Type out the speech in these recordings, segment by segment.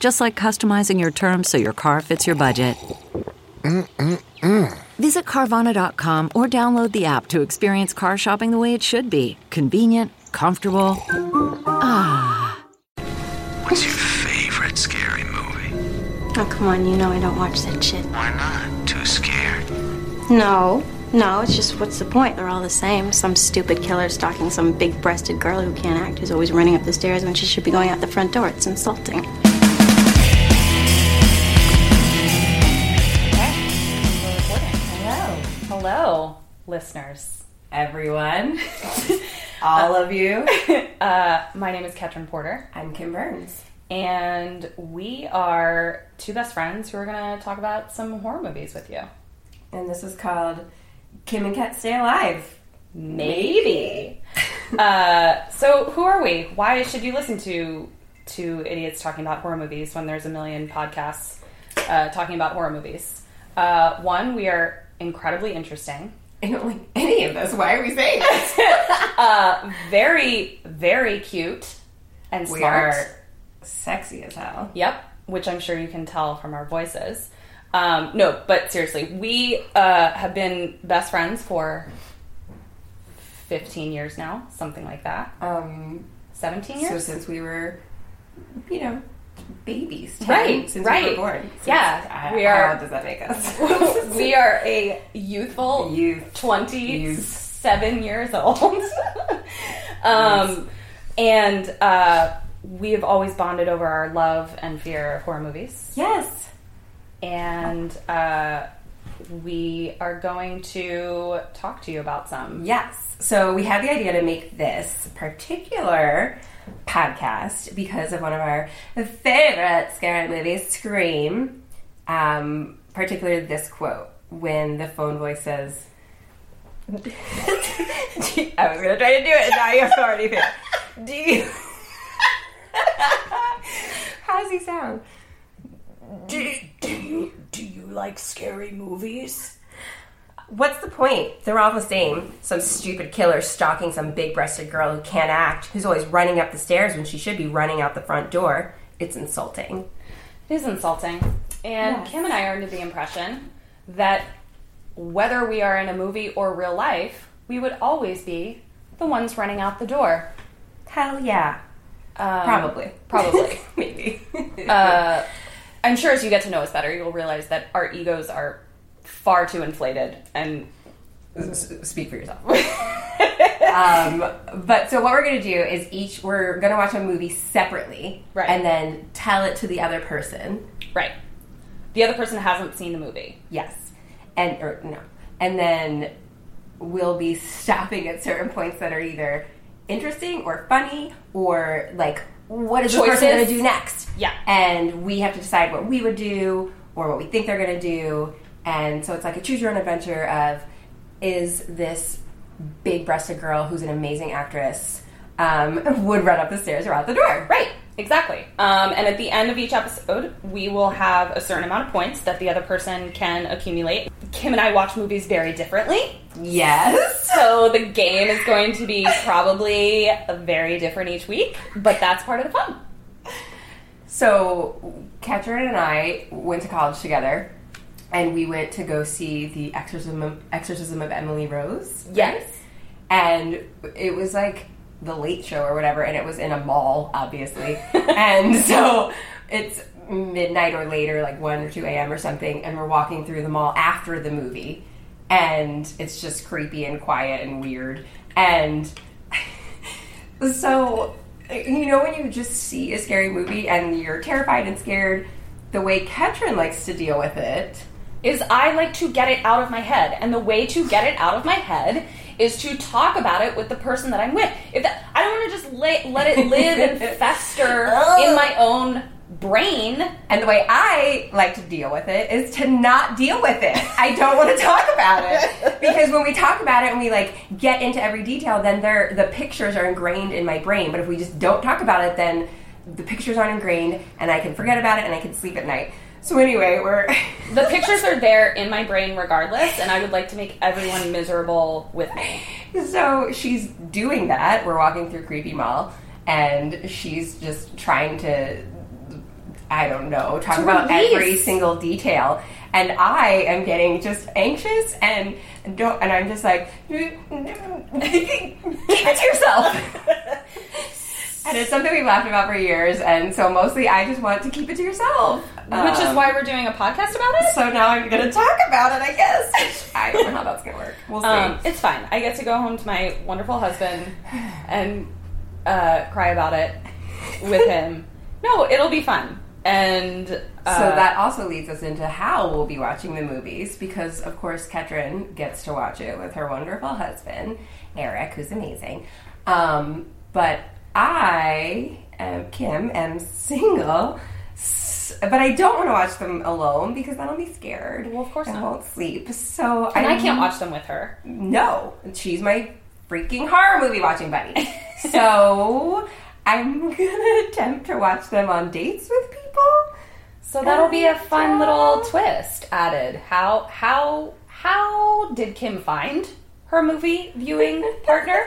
Just like customizing your terms so your car fits your budget. Visit Carvana.com or download the app to experience car shopping the way it should be. Convenient, comfortable. Ah. What's your favorite scary movie? Oh, come on, you know I don't watch that shit. Why not? Too scared? No, it's just what's the point? They're all the same. Some stupid killer stalking some big-breasted girl who can't act, who's always running up the stairs when she should be going out the front door. It's insulting. Hello, listeners, everyone, all of you. My name is Katrin Porter. I'm Kim Burns. And we are two best friends who are going to talk about some horror movies with you. And this is called Kim and Kat Stay Alive. Maybe. So who are we? Why should you listen to two idiots talking about horror movies when there's a million podcasts talking about horror movies? One, we are incredibly interesting. I don't like any of us. Why are we saying this? Very, very cute and smart. We are sexy as hell. Yep, which I'm sure you can tell from our voices. No, but seriously, we have been best friends for 15 years now, something like that. 17 years? So since we were, babies, 10, right? Since we were born, we are. How does that make us? We are a youthful 27 years old, and we have always bonded over our love and fear of horror movies. Yes, and we are going to talk to you about some. Yes, so we had the idea to make this particular podcast because of one of our favorite scary movies, Scream, particularly this quote when the phone voice says, I was going to try to do it and now you have to already hear it. Do you how does he sound? Do you like scary movies? What's the point? They're all the same. Some stupid killer stalking some big-breasted girl who can't act, who's always running up the stairs when she should be running out the front door. It's insulting. It is insulting. And yes. Kim and I are under the impression that whether we are in a movie or real life, we would always be the ones running out the door. Hell yeah. Probably. Maybe. I'm sure as you get to know us better, you'll realize that our egos are far too inflated, and speak for yourself. But so what we're going to do is we're going to watch a movie separately, right, and then tell it to the other person. Right. The other person hasn't seen the movie. Yes. And then we'll be stopping at certain points that are either interesting or funny or like, what is the person going to do next? Yeah. And we have to decide what we would do or what we think they're going to do. And so it's like a choose-your-own-adventure of, is this big-breasted girl who's an amazing actress would run up the stairs or out the door? Right. Exactly. And at the end of each episode, we will have a certain amount of points that the other person can accumulate. Kim and I watch movies very differently. Yes. So the game is going to be probably very different each week, but that's part of the fun. So Katrin and I went to college together. And we went to go see The Exorcism of Emily Rose. Yes. And it was like the late show or whatever, and it was in a mall, obviously. And so it's midnight or later, like 1 or 2 a.m. or something, and we're walking through the mall after the movie. and it's just creepy and quiet and weird. And so, you know, when you just see a scary movie and you're terrified and scared, the way Katrin likes to deal with it is I like to get it out of my head. And the way to get it out of my head is to talk about it with the person that I'm with. I don't want to just let it live and fester in my own brain. And the way I like to deal with it is to not deal with it. I don't want to talk about it. Because when we talk about it and we like get into every detail, then the pictures are ingrained in my brain. But if we just don't talk about it, then the pictures aren't ingrained and I can forget about it and I can sleep at night. So anyway, the pictures are there in my brain regardless, and I would like to make everyone miserable with me. So she's doing that. We're walking through Creepy Mall, and she's just trying to, I don't know, talk about every single detail. And I am getting just anxious and I'm just like, keep it to yourself. And it's something we've laughed about for years, and so mostly I just want to keep it to yourself. Which is why we're doing a podcast about it? So now I'm going to talk about it, I guess. I don't know how that's going to work. We'll see. It's fine. I get to go home to my wonderful husband and cry about it with him. No, it'll be fun. And so that also leads us into how we'll be watching the movies, because, of course, Katrin gets to watch it with her wonderful husband, Eric, who's amazing. But I, Kim, am single, but I don't want to watch them alone because then I'll be scared. Well, of course not. I won't sleep. So I can't watch them with her. No. She's my freaking horror movie watching buddy. So I'm going to attempt to watch them on dates with people. So that'll be a fun little twist added. How did Kim find her movie viewing partner?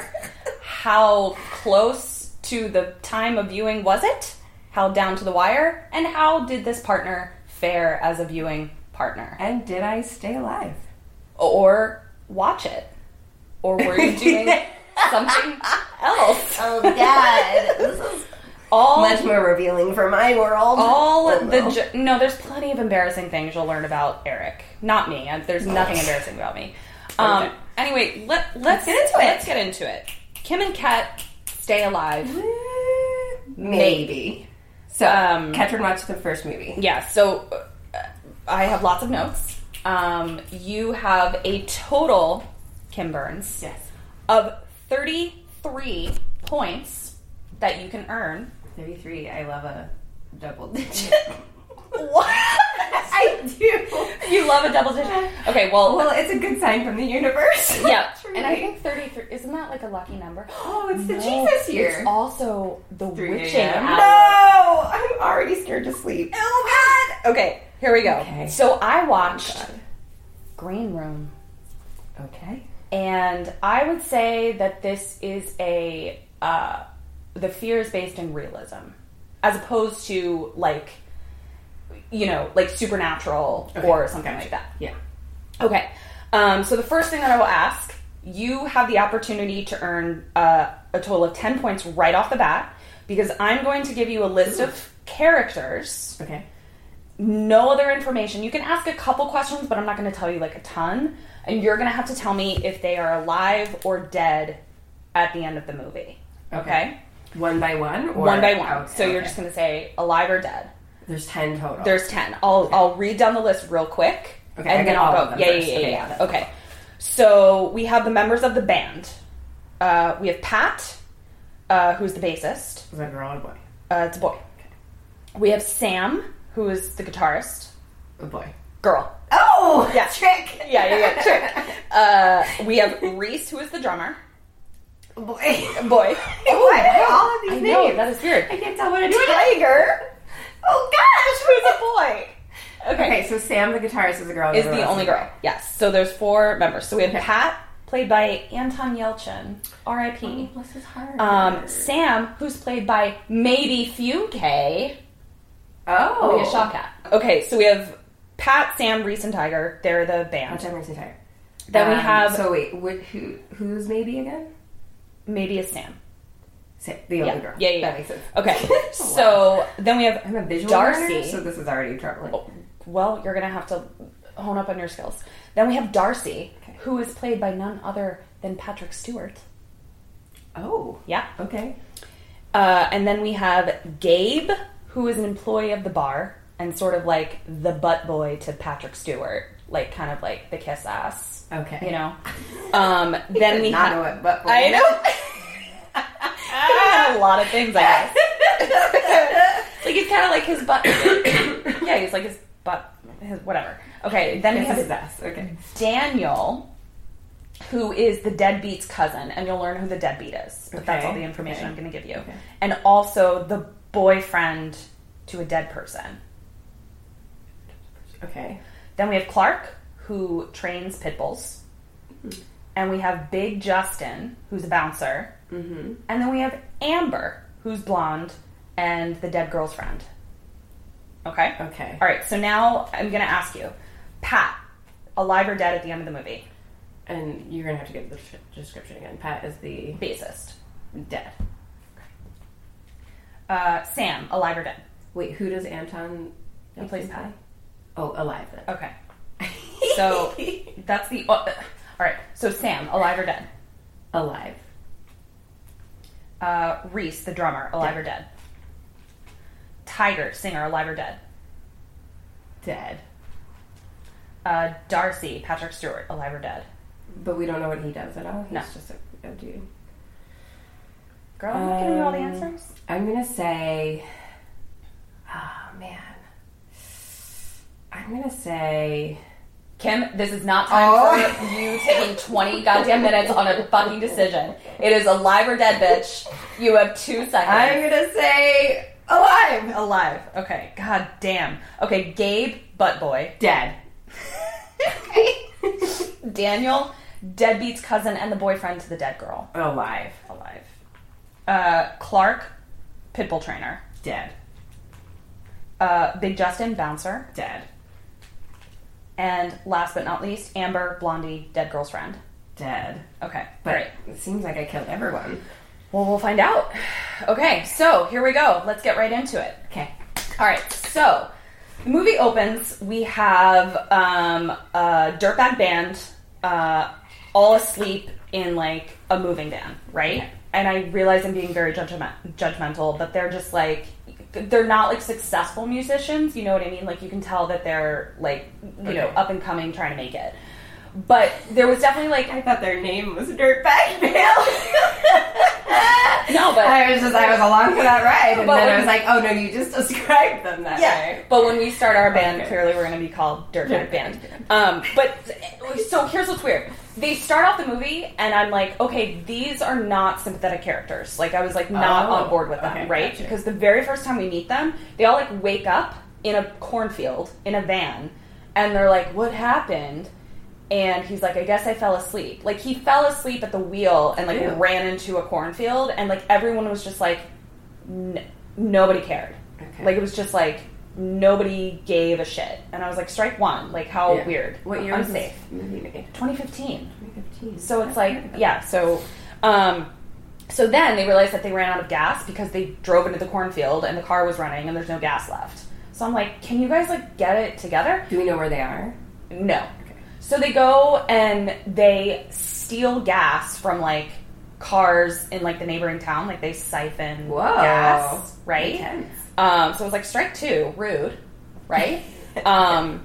How close to the time of viewing was it? How down to the wire? And how did this partner fare as a viewing partner? And did I stay alive? Or watch it? Or were you doing something else? Oh, God. This is all much more revealing for my world. No, there's plenty of embarrassing things you'll learn about Eric. Not me. There's nothing embarrassing about me. Okay. Anyway, let's get into it. Kim and Kat Stay Alive. Maybe. So, Katrin watched the first movie. Yeah, so I have lots of notes. You have a total, Kim Burns, yes, of 33 points that you can earn. 33, I love a double digit. What? I do. You love a double digit. Okay, well, it's a good sign from the universe. Yeah. And I think 33, isn't that like a lucky number? Oh, it's the Jesus year. It's also the witching hour. No! I'm already scared to sleep. Oh, God! Okay, here we go. Okay. So I watched Green Room. Okay. And I would say that this is the fear is based in realism. As opposed to, like, you know, like supernatural or something like that. Yeah. Okay. So the first thing that I will ask, you have the opportunity to earn a total of 10 points right off the bat, because I'm going to give you a list of characters. Okay. No other information. You can ask a couple questions, but I'm not going to tell you like a ton. And you're going to have to tell me if they are alive or dead at the end of the movie. Okay. One by one? One by one. Okay, so you're just going to say alive or dead. There's 10 total. There's 10. I'll read down the list real quick. Okay, and then I'll go. Yeah. Okay. So we have the members of the band. We have Pat, who's the bassist. Is that a girl or a boy? It's a boy. Okay. We have Sam, who is the guitarist. A boy. Girl. Oh! Yeah. Trick! Yeah. Trick. We have Reese, who is the drummer. Boy. Oh, all of these names. I know, that is weird. I can't tell what a tiger. Oh, gosh, who's a boy? Okay, so Sam, the guitarist, is a girl. Is the only girl, yes. So there's four members. So we have Pat, played by Anton Yelchin, R.I.P. Oh, bless his heart. Sam, who's played by maybe Fuke. Oh. Alia Shawkat. Okay, so we have Pat, Sam, Reese, and Tiger. They're the band. Which I'm Reese and Tiger. Then we have... So wait, who's maybe again? Maybe is Sam. The only girl. Yeah. That makes sense. Okay. Wow. So then we have I'm a visual Darcy. Learner, so this is already troubling. Well, you're going to have to hone up on your skills. Then we have Darcy, who is played by none other than Patrick Stewart. Oh. Yeah. Okay. And then we have Gabe, who is an employee of the bar and sort of like the butt boy to Patrick Stewart. Like, kind of like the kiss ass. Okay. You know? Then we have... I know what butt boy is. I know. I have a lot of things, I guess. Like, it's kind of like his butt... yeah, he's like his butt... his whatever. Okay, then we have his ass. Okay. Daniel... who is the deadbeat's cousin, and you'll learn who the deadbeat is. But that's all the information I'm going to give you. Okay. And also the boyfriend to a dead person. Okay. Then we have Clark, who trains pit bulls. Mm-hmm. And we have Big Justin, who's a bouncer. Mm-hmm. And then we have Amber, who's blonde, and the dead girl's friend. Okay? Okay. All right, so now I'm going to ask you, Pat, alive or dead at the end of the movie? And you're going to have to give the description again. Pat is the... bassist. Dead. Sam, alive or dead? Wait, who does Anton... He plays Pat. Oh, alive then. Okay. So, that's the... Alright, so Sam, alive or dead? Alive. Reese, the drummer, alive or dead? Tiger, singer, alive or dead? Dead. Darcy, Patrick Stewart, alive or dead? But we don't know what he does at all. He's just a dude. Girl, I'm giving you all the answers. I'm going to say... Oh, man. I'm going to say... Kim, this is not time for you taking 20 goddamn minutes on a fucking decision. It is alive or dead, bitch. You have 2 seconds. I'm going to say... Alive! Alive. Okay. God damn. Okay, Gabe, butt boy. Dead. Okay. Daniel, deadbeat's cousin and the boyfriend to the dead girl. Alive. Alive. Clark, pitbull trainer. Dead. Big Justin, bouncer. Dead. And last but not least, Amber, blondie, dead girl's friend. Dead. Okay. But all right. It seems like I killed everyone. Well, we'll find out. Okay, so here we go. Let's get right into it. Okay. All right, so... the movie opens, we have a dirtbag band all asleep in, like, a moving van, right? Okay. And I realize I'm being very judgmental, but they're just, like, they're not, like, successful musicians, you know what I mean? Like, you can tell that they're, like, you know, up and coming, trying to make it. But there was definitely, like... I thought their name was Dirtbag Band. No, but... I was along for that ride, and then I was like, oh, no, you just described them that way. But when we start our band, clearly we're going to be called Dirtbag Band. But, so here's what's weird. They start off the movie, and I'm like, okay, these are not sympathetic characters. Like, I was, like, not on board with them, right? Gotcha. Because the very first time we meet them, they all, like, wake up in a cornfield, in a van, and they're like, what happened? And he's like, I guess I fell asleep. Like, he fell asleep at the wheel and, like, ran into a cornfield. And, like, everyone was just, like, nobody cared. Okay. Like, it was just, like, nobody gave a shit. And I was like, strike one. Like, how weird. What year was this movie made? 2015. So it's like, so... so then they realized that they ran out of gas because they drove into the cornfield and the car was running and there's no gas left. So I'm like, can you guys, like, get it together? Do we know where they are? No. So they go and they steal gas from, like, cars in, like, the neighboring town. Like, they siphon gas, right? Intense. So it's like, strike two, rude, right? And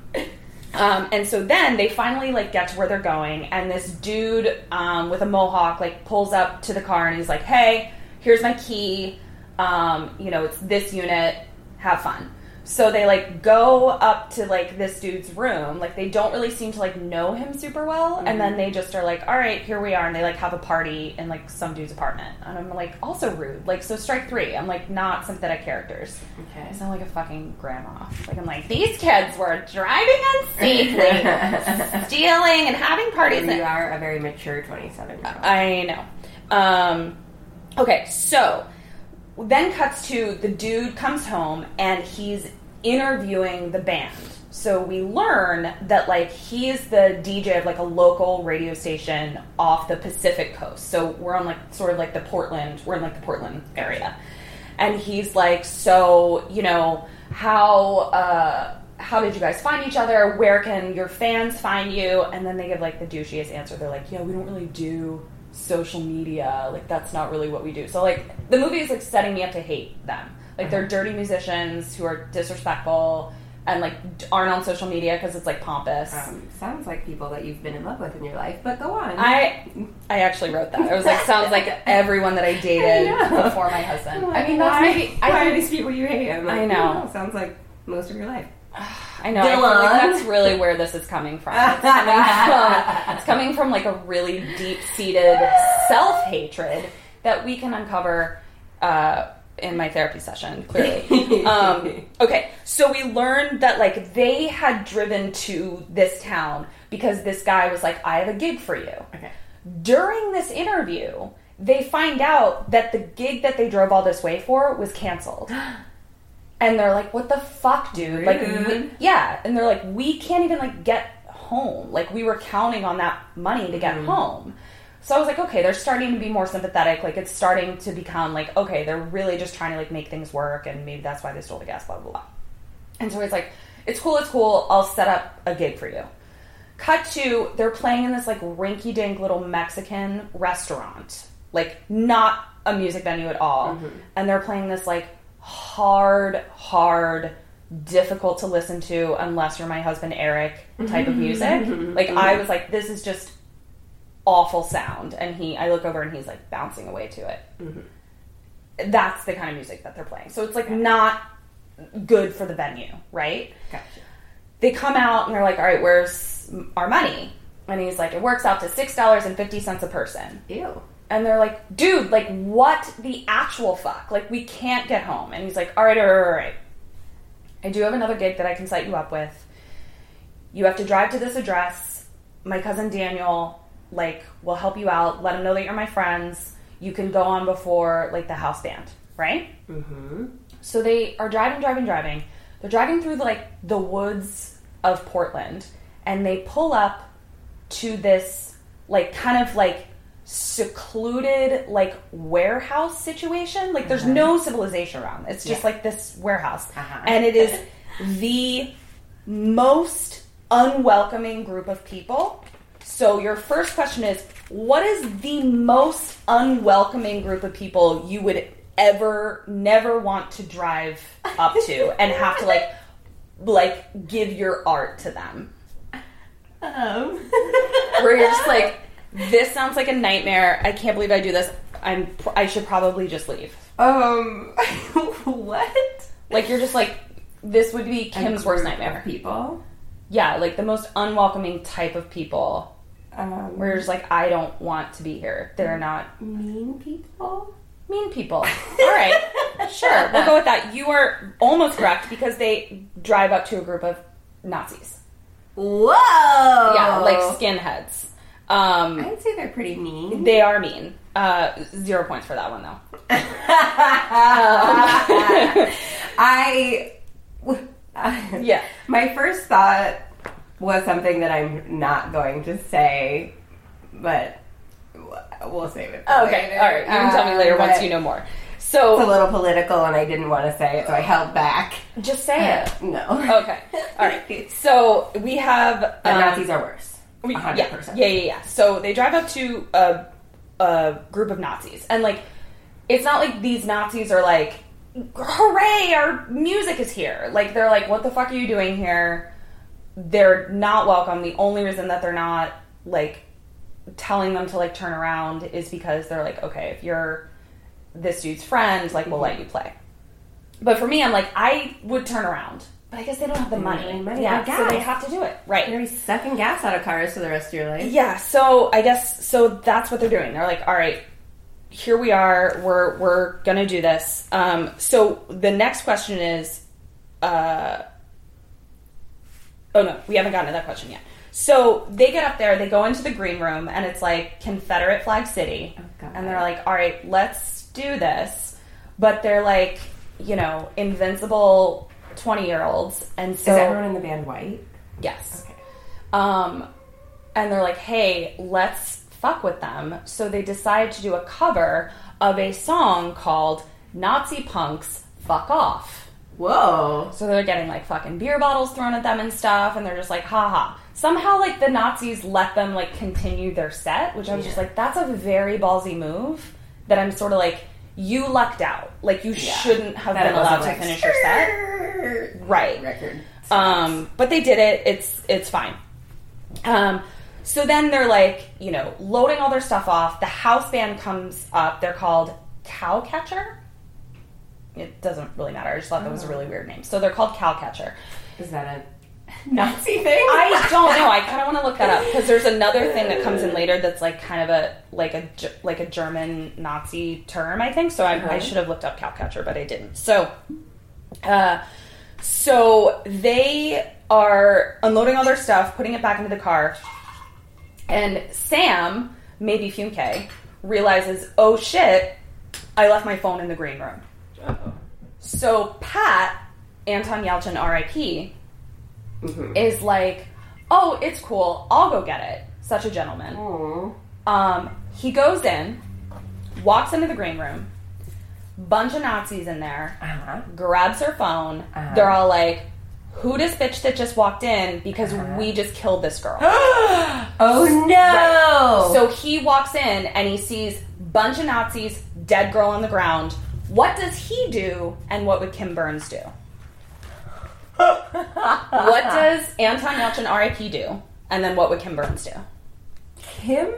so then they finally, like, get to where they're going, and this dude with a mohawk, like, pulls up to the car and he's like, hey, here's my key. You know, it's this unit. Have fun. So they, like, go up to, like, this dude's room. Like, they don't really seem to, like, know him super well. Mm-hmm. And then they just are like, all right, here we are. And they, like, have a party in, like, some dude's apartment. And I'm, like, also rude. Like, so strike three. I'm, like, not sympathetic characters. Okay. I sound like a fucking grandma. Like, I'm like, these kids were driving unsafely, stealing and having parties. You are a very mature 27-year-old. I know. Okay, so... then cuts to the dude comes home and he's interviewing the band. So we learn that, like, he is the DJ of, like, a local radio station off the Pacific coast. So we're on, like, sort of like the Portland, we're in, like, the Portland area. And he's like, so, you know, how did you guys find each other? Where can your fans find you? And then they give, like, the douchiest answer. They're like, yeah, we don't really do social media. Like, that's not really what we do. So, like, the movie is, like, setting me up to hate them. Like, they're dirty musicians who are disrespectful and, like, aren't on social media because it's, like, pompous. Sounds like people that you've been in love with in your life, but go on. I actually wrote that. It was, like, sounds like everyone that I dated before my husband. Like, I mean, that's maybe... Why do these people you hate? I'm like, I know. Oh, sounds like most of your life. I know. I feel like that's really where this is coming from. It's coming from, like, a really deep-seated self-hatred that we can uncover... in my therapy session, clearly. Okay, so we learned that, like, they had driven to this town because this guy was like, I have a gig for you. Okay. During this interview, they find out that the gig that they drove all this way for was canceled. And they're like, what the fuck, dude? Like, and they're like, we can't even, like, get home. Like, we were counting on that money to get home. So I was like, okay, they're starting to be more sympathetic. Like, it's starting to become, like, okay, they're really just trying to, like, make things work, and maybe that's why they stole the gas, blah, blah, blah. And so it's like, it's cool, I'll set up a gig for you. Cut to, they're playing in this, like, rinky-dink little Mexican restaurant. Like, not a music venue at all. Mm-hmm. And they're playing this, like, hard, difficult to listen to unless you're my husband Eric type of music. Like, I was like, this is just... awful sound, and I look over and he's like bouncing away to it. Mm-hmm. That's the kind of music that they're playing, so it's like not good for the venue, right? Gotcha. They come out and they're like, all right, where's our money? And he's like, it works out to $6.50 a person. Ew. And they're like, dude, like, what the actual fuck? Like, we can't get home. And he's like, all right, I do have another gig that I can set you up with. You have to drive to this address. My cousin Daniel, like, we'll help you out. Let them know that you're my friends. You can go on before, like, the house band, right? Mm-hmm. So they are driving. They're driving through, like, the woods of Portland, and they pull up to this, like, kind of, like, secluded, like, warehouse situation. Like, there's no civilization around. It's just, like, this warehouse. Uh-huh. And it is the most unwelcoming group of people. So your first question is, what is the most unwelcoming group of people you would ever, never want to drive up to and have to, like give your art to them? Where you're just like, this sounds like a nightmare. I can't believe I do this. I should probably just leave. What? Like, you're just like, this would be Kim's worst nightmare. People. Yeah, like the most unwelcoming type of people. Where you're just like, I don't want to be here. They're not... Mean people. All right. Sure. We'll go with that. You are almost correct, because they drive up to a group of Nazis. Whoa! Yeah, like skinheads. I'd say they're pretty mean. They are mean. 0 points for that one, though. Yeah. My first thought was something that I'm not going to say, but we'll save it for later. All right. You can tell me later once you know more. So it's a little political, and I didn't want to say it, so I held back. Just say it. No. Okay. All right. So we have... the Nazis are worse. 100%. Yeah. So they drive up to a group of Nazis, and, like, it's not like these Nazis are, like... hooray, our music is here. Like, they're like, what the fuck are you doing here? They're not welcome. The only reason that they're not, like, telling them to, like, turn around is because they're like, okay, if you're this dude's friend, like, we'll let you play. But for me, I'm like, I would turn around. But I guess they don't have the money. Yeah, so they have to do it. Right. You're going to be sucking gas out of cars for the rest of your life. Yeah, so I guess, that's what they're doing. They're like, all right, here we are. We're gonna do this. So the next question is, oh no, we haven't gotten to that question yet. So they get up there, they go into the green room, and it's like Confederate flag city, and they're like, all right, let's do this. But they're like, you know, invincible 20-year-olds, and so is everyone in the band white? Yes. Okay. And they're like, hey, let's fuck with them. So they decide to do a cover of a song called Nazi Punks Fuck Off. Whoa. So they're getting, like, fucking beer bottles thrown at them and stuff, and they're just like, haha. Somehow, like, the Nazis let them, like, continue their set, which I was just like, that's a very ballsy move that I'm sort of like, you lucked out. Like, you shouldn't have been allowed to finish your set. Right. Record. But they did it. It's fine. So then they're, like, you know, loading all their stuff off. The house band comes up. They're called Cowcatcher. It doesn't really matter. I just thought that was a really weird name. So they're called Cowcatcher. Is that a Nazi thing? I don't know. I kind of want to look that up because there's another thing that comes in later that's like kind of a like a German Nazi term, I think. So I should have looked up Cowcatcher, but I didn't. So, so they are unloading all their stuff, putting it back into the car, and Sam, maybe Fumke, realizes, oh shit, I left my phone in the green room. Uh-oh. So Pat, Anton Yelchin, R.I.P., is like, oh, it's cool. I'll go get it. Such a gentleman. He goes in, walks into the green room, bunch of Nazis in there, grabs her phone. They're all like, who this bitch that just walked in? Because we just killed this girl. Oh, no. Right. So he walks in and he sees bunch of Nazis, dead girl on the ground. What does he do, and what would Kim Burns do? What does Anton Yelchin, R.I.P. do, and then what would Kim Burns do? Kim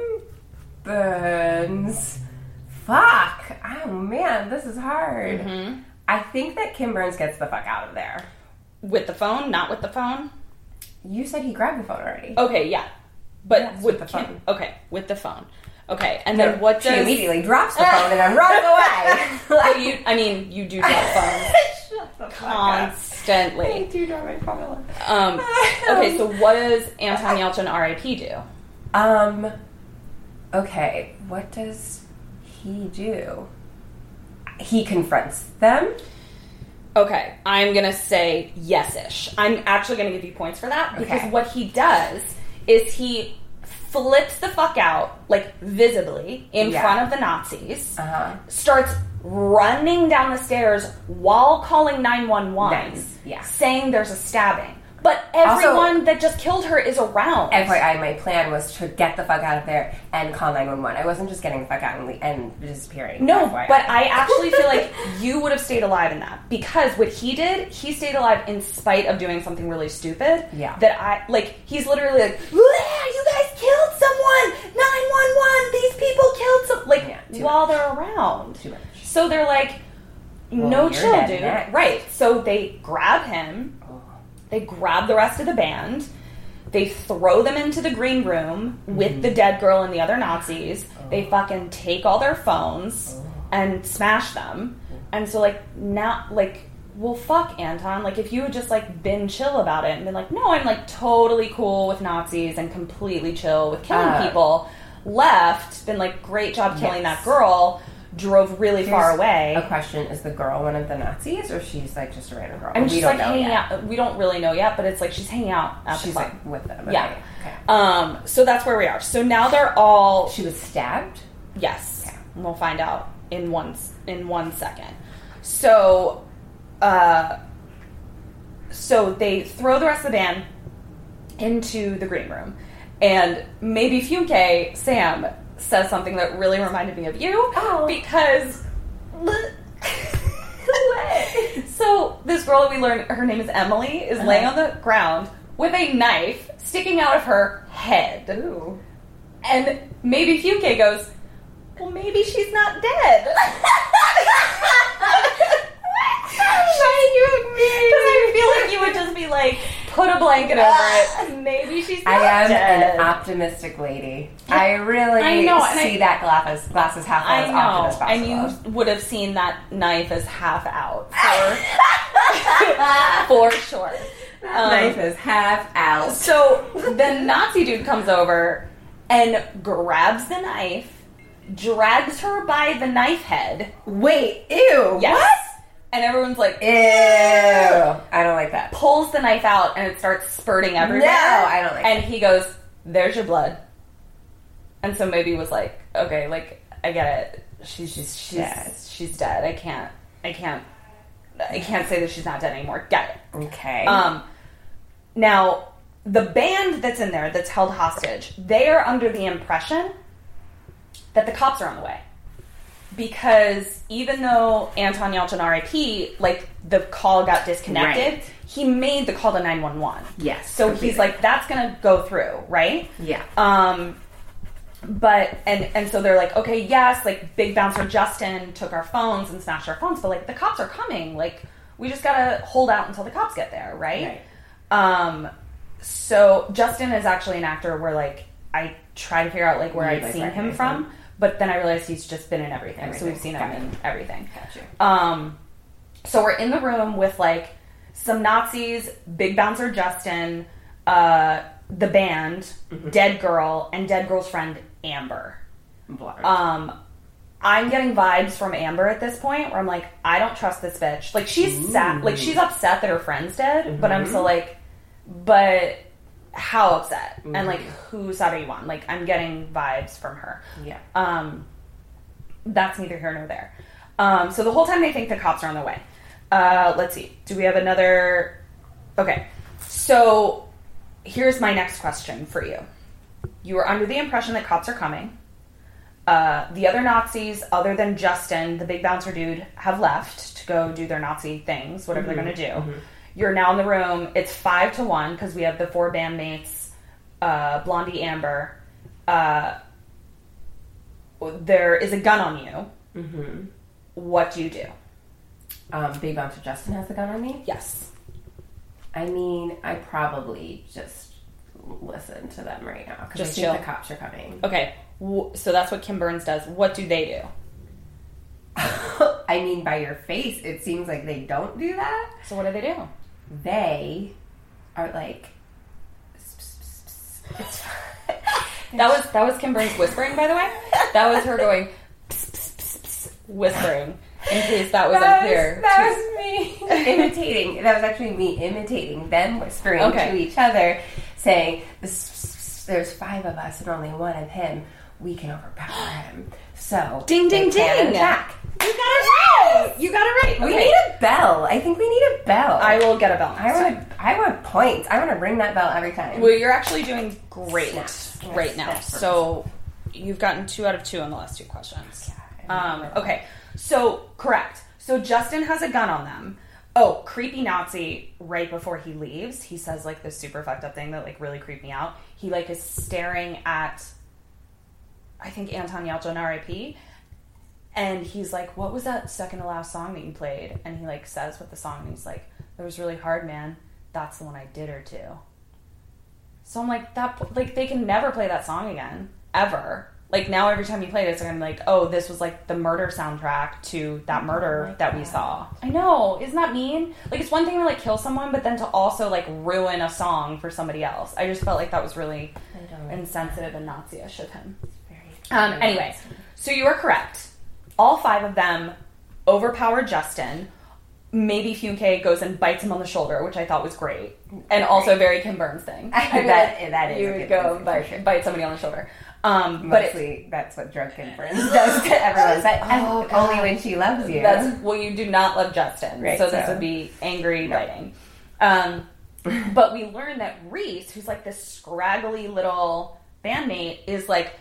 Burns. Fuck. Oh, man, this is hard. I think that Kim Burns gets the fuck out of there. With the phone? Not with the phone? You said he grabbed the phone already. Okay, yeah. But yes, with the phone. Okay, with the phone. Okay, and then what does... She immediately drops the phone and I'm running away. Well, you do drop phones. Shut the fuck up. Constantly. I do drop my phone. Okay, so what does Anton Yelchin, R.I.P. do? Okay, what does he do? He confronts them? Okay, I'm going to say yes-ish. I'm actually going to give you points for that because what he does is he... flips the fuck out, like, visibly, in front of the Nazis, starts running down the stairs while calling 911, saying there's a stabbing. But everyone also, that just killed her is around. FYI, my plan was to get the fuck out of there and call 911. I wasn't just getting the fuck out and disappearing. No, FYI. But I actually feel like you would have stayed alive in that. Because what he did, he stayed alive in spite of doing something really stupid. Yeah. That I, like, he's literally like, you guys killed someone! 911! These people killed someone! Like, while they're around. Too much. So they're like, no chill, dude. Next. Right. So they grab him. They grab the rest of the band. They throw them into the green room with the dead girl and the other Nazis. They fucking take all their phones and smash them. And so, like, now, like, well, fuck, Anton. Like, if you had just, like, been chill about it and been like, no, I'm, like, totally cool with Nazis and completely chill with killing people. Left, been like, great job killing that girl. Drove really far away. A question, is the girl one of the Nazis or she's like just a random girl? I'm just like hanging out. We don't really know yet, but it's like she's hanging out at the club. She's like with them. Yeah. Okay. So that's where we are. So now they're all... She was stabbed? Yes. Okay. We'll find out in one second. So, so they throw the rest of the band into the green room and maybe Fumke, Sam... says something that really reminded me of you because so this girl that we learned her name is Emily is laying on the ground with a knife sticking out of her head. Ooh. And maybe Fumke goes, well, maybe she's not dead. I feel like you would just be like, put a blanket over it. Maybe she's not dead. An optimistic lady. I really see that glass as half out as often as possible. And you would have seen that knife as half out. For sure. Knife is half out. So the Nazi dude comes over and grabs the knife, drags her by the knife head. Wait, ew. Yes. What? And everyone's like, ew. I don't like that. Pulls the knife out and it starts spurting everywhere. No, I don't like that. And he goes, there's your blood. And so maybe was like, okay, like, I get it. She's dead. I can't I can't say that she's not dead anymore. Got it. Okay. Now, the band that's in there that's held hostage, they are under the impression that the cops are on the way. Because even though Anton Yelchin, R.I.P., like, the call got disconnected, right. He made the call to 911. Yes. So completely. He's like, that's going to go through, right? Yeah. But, and so they're like, okay, yes, like, Big Bouncer Justin took our phones and snatched our phones, but, like, the cops are coming. Like, we just got to hold out until the cops get there, right? Right. So Justin is actually an actor where, like, I try to figure out, like, where I'd seen him from. But then I realized he's just been in everything. So we've seen him in everything. Gotcha. So we're in the room with, like, some Nazis, Big Bouncer Justin, the band, mm-hmm. Dead Girl, and Dead Girl's friend, Amber. I'm getting vibes from Amber at this point where I'm like, I don't trust this bitch. Like, she's sad. Like, she's upset that her friend's dead. Mm-hmm. But I'm so like, but... how upset? Mm-hmm. And, like, whose side are you on? Like, I'm getting vibes from her. Yeah. That's neither here nor there. So the whole time they think the cops are on their way. Let's see. Do we have another... Okay. So here's my next question for you. You were under the impression that cops are coming. The other Nazis, other than Justin, the Big Bouncer dude, have left to go do their Nazi things, whatever mm-hmm. they're going to do. Mm-hmm. You're now in the room. It's 5-1 because we have the four bandmates, Blondie, Amber. There is a gun on you. Mm-hmm. What do you do? Big Bouncer Justin has a gun on me? Yes. I mean, I probably just listen to them right now because I think the cops are coming. Okay, so that's what Kim Burns does. What do they do? I mean, by your face, it seems like they don't do that. So what do? They are like, it's fine. That was Kim Burns whispering, by the way. That was her going, whispering, in case that was unclear. That was me imitating. That was actually me imitating them whispering to each other, saying, there's five of us and only one of him. We can overpower him. So, ding, ding, ding. Attack. You got it right. Okay. We need a bell. I think we need a bell. I will get a bell. I want points. I want to ring that bell every time. Well, you're actually doing great right now. So you've gotten 2 out of 2 on the last two questions. Yeah, okay. So correct. So Justin has a gun on them. Oh, creepy Nazi, right before he leaves, he says, like, this super fucked up thing that, like, really creeped me out. He, like, is staring at, I think, Anton Yelchin, R.I.P., and he's like, what was that second to last song that you played? And he, like, says what the song, and he's like, that was really hard, man. That's the one I did her to. So I'm like, that, like, they can never play that song again. Ever. Like, now every time you play this, I'm like, oh, this was, like, the murder soundtrack to that murder that we saw. I know. Isn't that mean? Like, it's one thing to, like, kill someone, but then to also, like, ruin a song for somebody else. I just felt like that was really insensitive and Nazi-ish of him. Anyway, so you are correct. All five of them overpower Justin. Maybe Fumke goes and bites him on the shoulder, which I thought was great. And also a very Kim Burns thing. I bet that is. You would go and bite somebody on the shoulder. Mostly, that's what drunk Kim Burns does to everyone. But only when she loves you. Well, you do not love Justin. Right, so this would be angry biting. But we learn that Reese, who's like this scraggly little bandmate, is like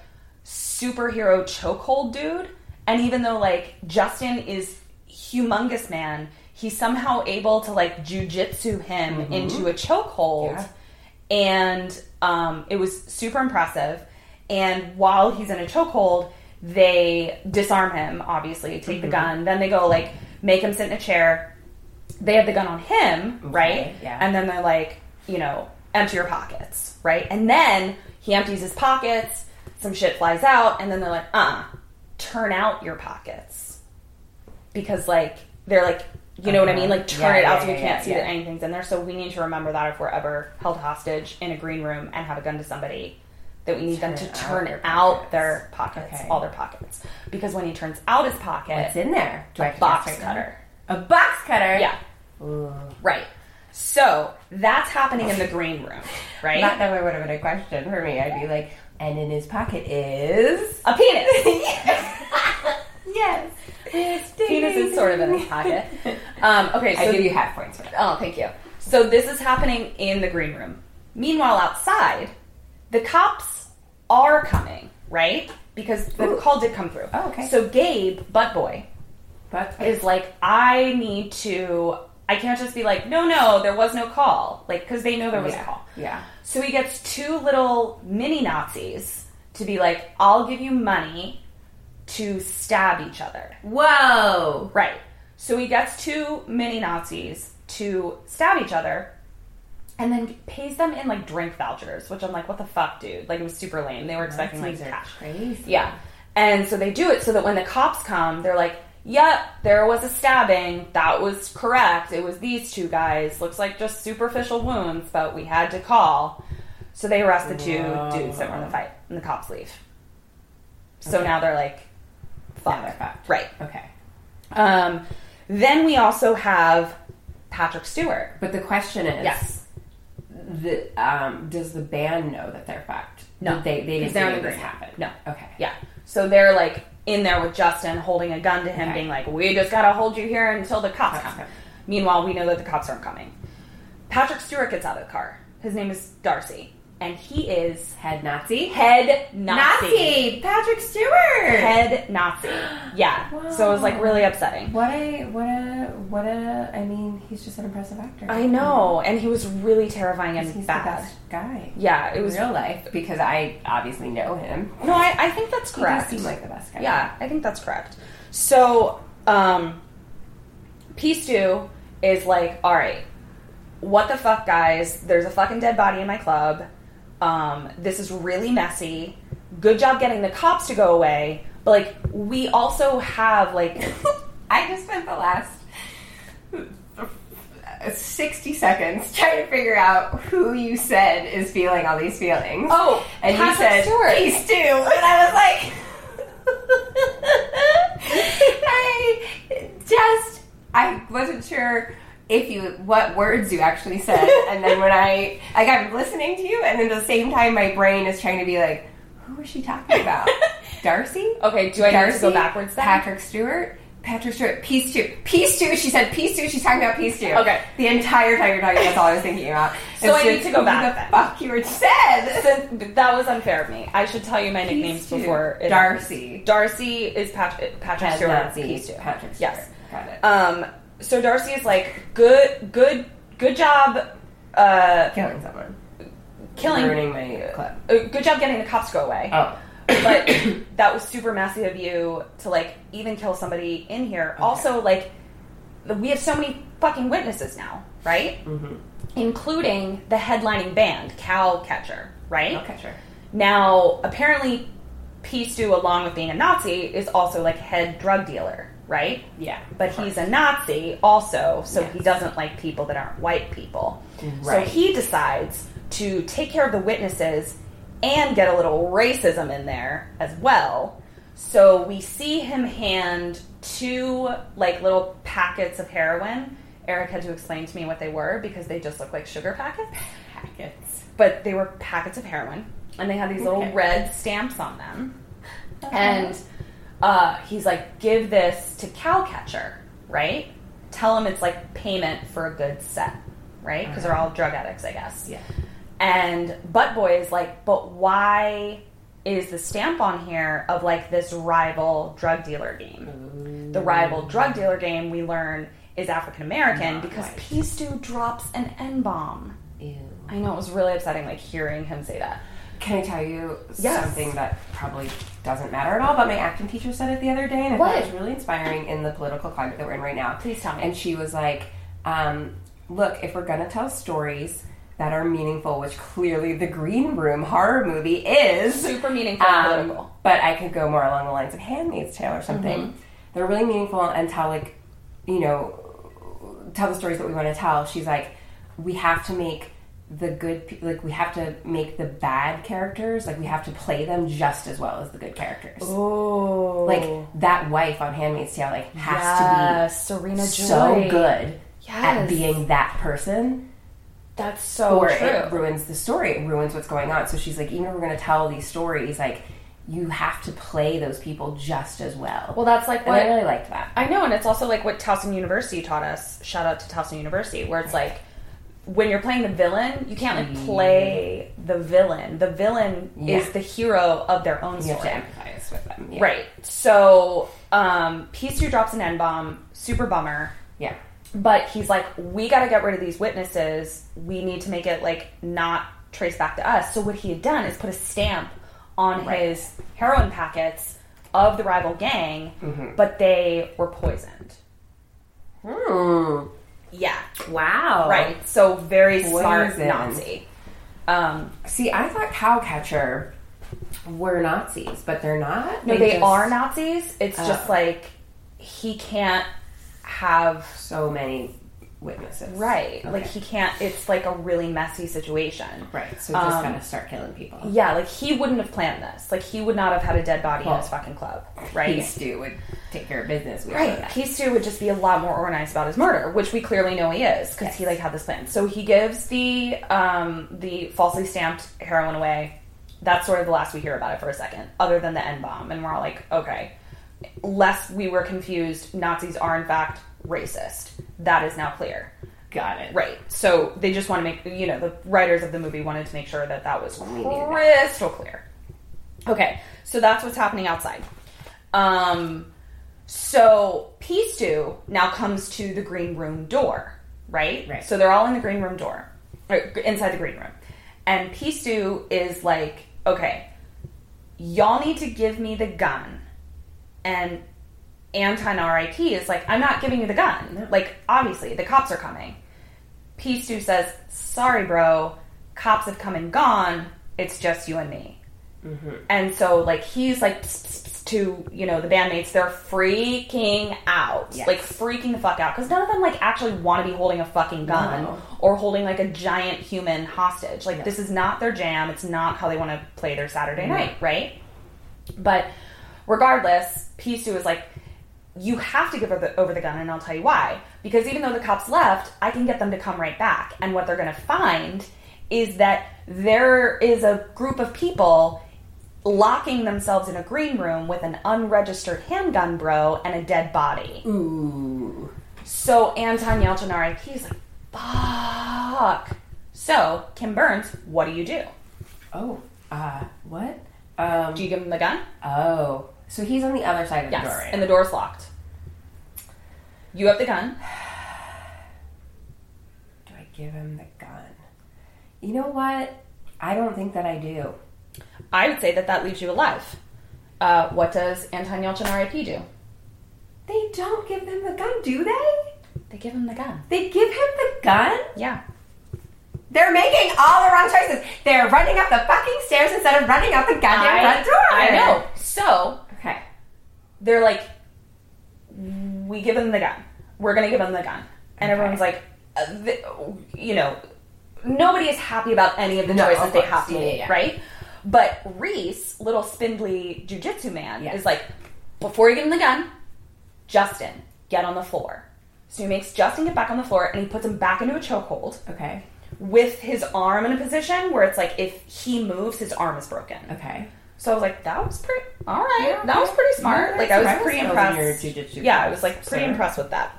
superhero chokehold dude. And even though, like, Justin is humongous man, he's somehow able to, like, jujitsu him mm-hmm. into a chokehold. Yeah. And it was super impressive. And while he's in a chokehold, they disarm him, obviously, take mm-hmm. the gun. Then they go, like, make him sit in a chair. They have the gun on him, right? Yeah. And then they're like, you know, empty your pockets, right? And then he empties his pockets, some shit flies out, and then they're like, turn out your pockets, because, like, they're like, you know what I mean, like, turn it out so we can't see that anything's in there. So we need to remember that if we're ever held hostage in a green room and have a gun to somebody, that we need them to turn out their pockets, all their pockets, because when he turns out his pocket, what's in there? A box cutter. A box cutter. Yeah. Ooh. Right. So that's happening in the green room, right? Not that would have been a question for me. I'd be like, and in his pocket is... a penis. Yes. Penis is sort of in his pocket. Okay, so I give you half points for that. Oh, thank you. So this is happening in the green room. Meanwhile, outside, the cops are coming, right? Because the call did come through. Oh, okay. So Gabe, butt boy, is like, I can't just be like, no, there was no call. Like, because they know there was a call. Yeah. So he gets two little mini Nazis to be like, I'll give you money to stab each other. Whoa. Right. So he gets two mini Nazis to stab each other and then pays them in, like, drink vouchers, which I'm like, what the fuck, dude? Like, it was super lame. They were expecting, like, cash. Crazy. Yeah. And so they do it so that when the cops come, they're like, yep, there was a stabbing. That was correct. It was these two guys. Looks like just superficial wounds, but we had to call. So they arrest the two dudes that were in the fight, and the cops leave. So now they're like, fuck. They're fucked. Right. Okay. Then we also have Patrick Stewart. But the question is, does the band know that they're fucked? No. They didn't know this happened. No. Okay. Yeah. So they're like in there with Justin holding a gun to him, being like, we just gotta hold you here until the cops come. Meanwhile, we know that the cops aren't coming. Patrick Stewart gets out of the car. His name is Darcy. And he is... Head Nazi. Patrick Stewart! Head Nazi. Yeah. Wow. So it was, like, really upsetting. What a... I mean, he's just an impressive actor. I know. And he was really terrifying and bad. The best guy. Yeah, it was... In real life, because I obviously know him. No, I think that's correct. He seemed like the best guy. Yeah, I think that's correct. So, P. Stu is like, all right, what the fuck, guys? There's a fucking dead body in my club. This is really messy. Good job getting the cops to go away. But, like, we also have, like... I just spent the last 60 seconds trying to figure out who you said is feeling all these feelings. Oh, and you said, Peace too. And I was like... I wasn't sure... what words you actually said, and then when I'm listening to you, and then at the same time my brain is trying to be like, who is she talking about? Darcy? Okay, do I need to go backwards then? Patrick Stewart, Peace Stu, she said Peace Stu, she's talking about Peace Stu. Okay. The entire time you're talking, that's all I was thinking about. So I need to go back. What the fuck you were said? So that was unfair of me. I should tell you my nicknames before. Darcy. Darcy is Patrick Stewart. Nazi, Peace Stu. Patrick Stewart. Yes. Got it. So Darcy is like, good job, killing someone. Ruining my clip. Good job getting the cops to go away. Oh. But that was super messy of you to, like, even kill somebody in here. Okay. Also, like, we have so many fucking witnesses now, right? Mm-hmm. Including the headlining band, Cal Ketcher, right? Cal Ketcher. Now, apparently, P. Stu, along with being a Nazi, is also, like, head drug dealer. Right? Yeah. But he's a Nazi also, so he doesn't like people that aren't white people. Right. So he decides to take care of the witnesses and get a little racism in there as well. So we see him hand two, like, little packets of heroin. Eric had to explain to me what they were because they just look like sugar packets. But they were packets of heroin, and they had these little red stamps on them. Uh-huh. And... he's like, give this to Cal Ketcher, right? Tell him it's, like, payment for a good set, right? Because they're all drug addicts, I guess. Yeah. And Butt Boy is like, but why is the stamp on here of, like, this rival drug dealer game? Ooh. The rival drug dealer game, we learn, is African-American because P. Stu drops an N-bomb. Ew. I know, it was really upsetting, like, hearing him say that. Can I tell you something that probably doesn't matter at all, but my acting teacher said it the other day, and I thought it was really inspiring in the political climate that we're in right now. Please tell me. And she was like, look, if we're going to tell stories that are meaningful, which clearly the Green Room horror movie is. Super meaningful and political. But I could go more along the lines of Handmaid's Tale or something. Mm-hmm. They're really meaningful and tell, like, you know, tell the stories that we want to tell. She's like, we have to make... we have to make the bad characters, like, we have to play them just as well as the good characters. Oh. Like, that wife on Handmaid's Tale, like, has to be Serena Joy. So good at being that person. That's so true. Or it ruins the story. It ruins what's going on. So she's like, even if we're going to tell these stories, like, you have to play those people just as well. Well, that's like what... And I really liked that. I know, and it's also like what Towson University taught us. Shout out to Towson University, where it's like, when you're playing the villain, you can't like play the villain. The villain is the hero of their own story. You have to empathize with them. Yeah. Right. So, Peace Who drops an N-bomb. Super bummer. Yeah. But he's like, we gotta get rid of these witnesses. We need to make it like not trace back to us. So what he had done is put a stamp on his heroin packets of the rival gang, but they were poisoned. Yeah. Wow. Right. So very smart Nazi. See, I thought cowcatcher were Nazis, but they're not. No, they just are Nazis. It's just like he can't have so many witnesses. Right. Okay. Like, he can't... It's, like, a really messy situation. Right. So just kind of start killing people. Yeah. Like, he wouldn't have planned this. Like, he would not have had a dead body in his fucking club. Right? Peace Stew would take care of business. Right. Peace Stew would just be a lot more organized about his murder, which we clearly know he is, because he, like, had this plan. So he gives the falsely stamped heroin away. That's sort of the last we hear about it for a second, other than the N-bomb. And we're all like, okay. Lest we were confused, Nazis are, in fact, racist. That is now clear. Got it. Right. So they just want to make, you know, the writers of the movie wanted to make sure that that was crystal clear. Okay. So that's what's happening outside. So Peace Stew now comes to the green room door, right? Right. So they're all in the green room door, or inside the green room. And Peace Stew is like, okay, y'all need to give me the gun. And Anton R.I.P. is like, I'm not giving you the gun. Like, obviously, the cops are coming. Peace Stew says, sorry, bro. Cops have come and gone. It's just you and me. Mm-hmm. And so, like, he's like, to, you know, the bandmates, they're freaking out. Yes. Like, freaking the fuck out. Because none of them, like, actually want to be holding a fucking gun or holding, like, a giant human hostage. Like, this is not their jam. It's not how they want to play their Saturday night, right? But regardless, Peace Stew is like, you have to give over the gun, and I'll tell you why. Because even though the cops left, I can get them to come right back. And what they're going to find is that there is a group of people locking themselves in a green room with an unregistered handgun, bro, and a dead body. Ooh. So Anton Yelchin, R.I.P., is like, fuck. So, Kim Burns, what do you do? Oh, what? Do you give him the gun? Oh. So he's on the other side of the door, right? Yes, and the door's locked. You have the gun. Do I give him the gun? You know what? I don't think that I do. I would say that that leaves you alive. What does Anton Yelchin R.I.P. do? They don't give them the gun, do they? They give him the gun. They give him the gun? Yeah. They're making all the wrong choices. They're running up the fucking stairs instead of running out the goddamn front door. I know. So... They're like, we give them the gun. We're going to give them the gun. And everyone's like, you know, nobody is happy about any of the choices they have to make, right? But Reese, little spindly jujitsu man, is like, before you give him the gun, Justin, get on the floor. So he makes Justin get back on the floor, and he puts him back into a chokehold. Okay. With his arm in a position where it's like, if he moves, his arm is broken. Okay. So I was like, that was pretty, all right, yeah, that was pretty smart. Like, I was pretty impressed. I was, like, pretty impressed with that.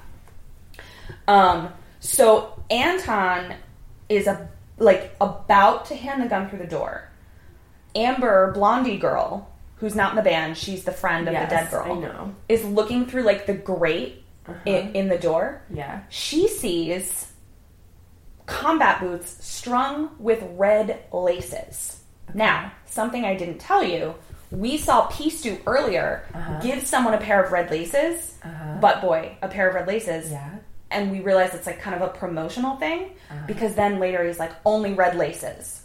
So Anton is, about to hand the gun through the door. Amber, blondie girl, who's not in the band, she's the friend of the dead girl. I know. Is looking through, like, the grate in the door. Yeah. She sees combat boots strung with red laces. Now, something I didn't tell you, we saw Peace Stew earlier give someone a pair of red laces, butt boy, a pair of red laces, and we realized it's like kind of a promotional thing, because then later he's like, only red laces.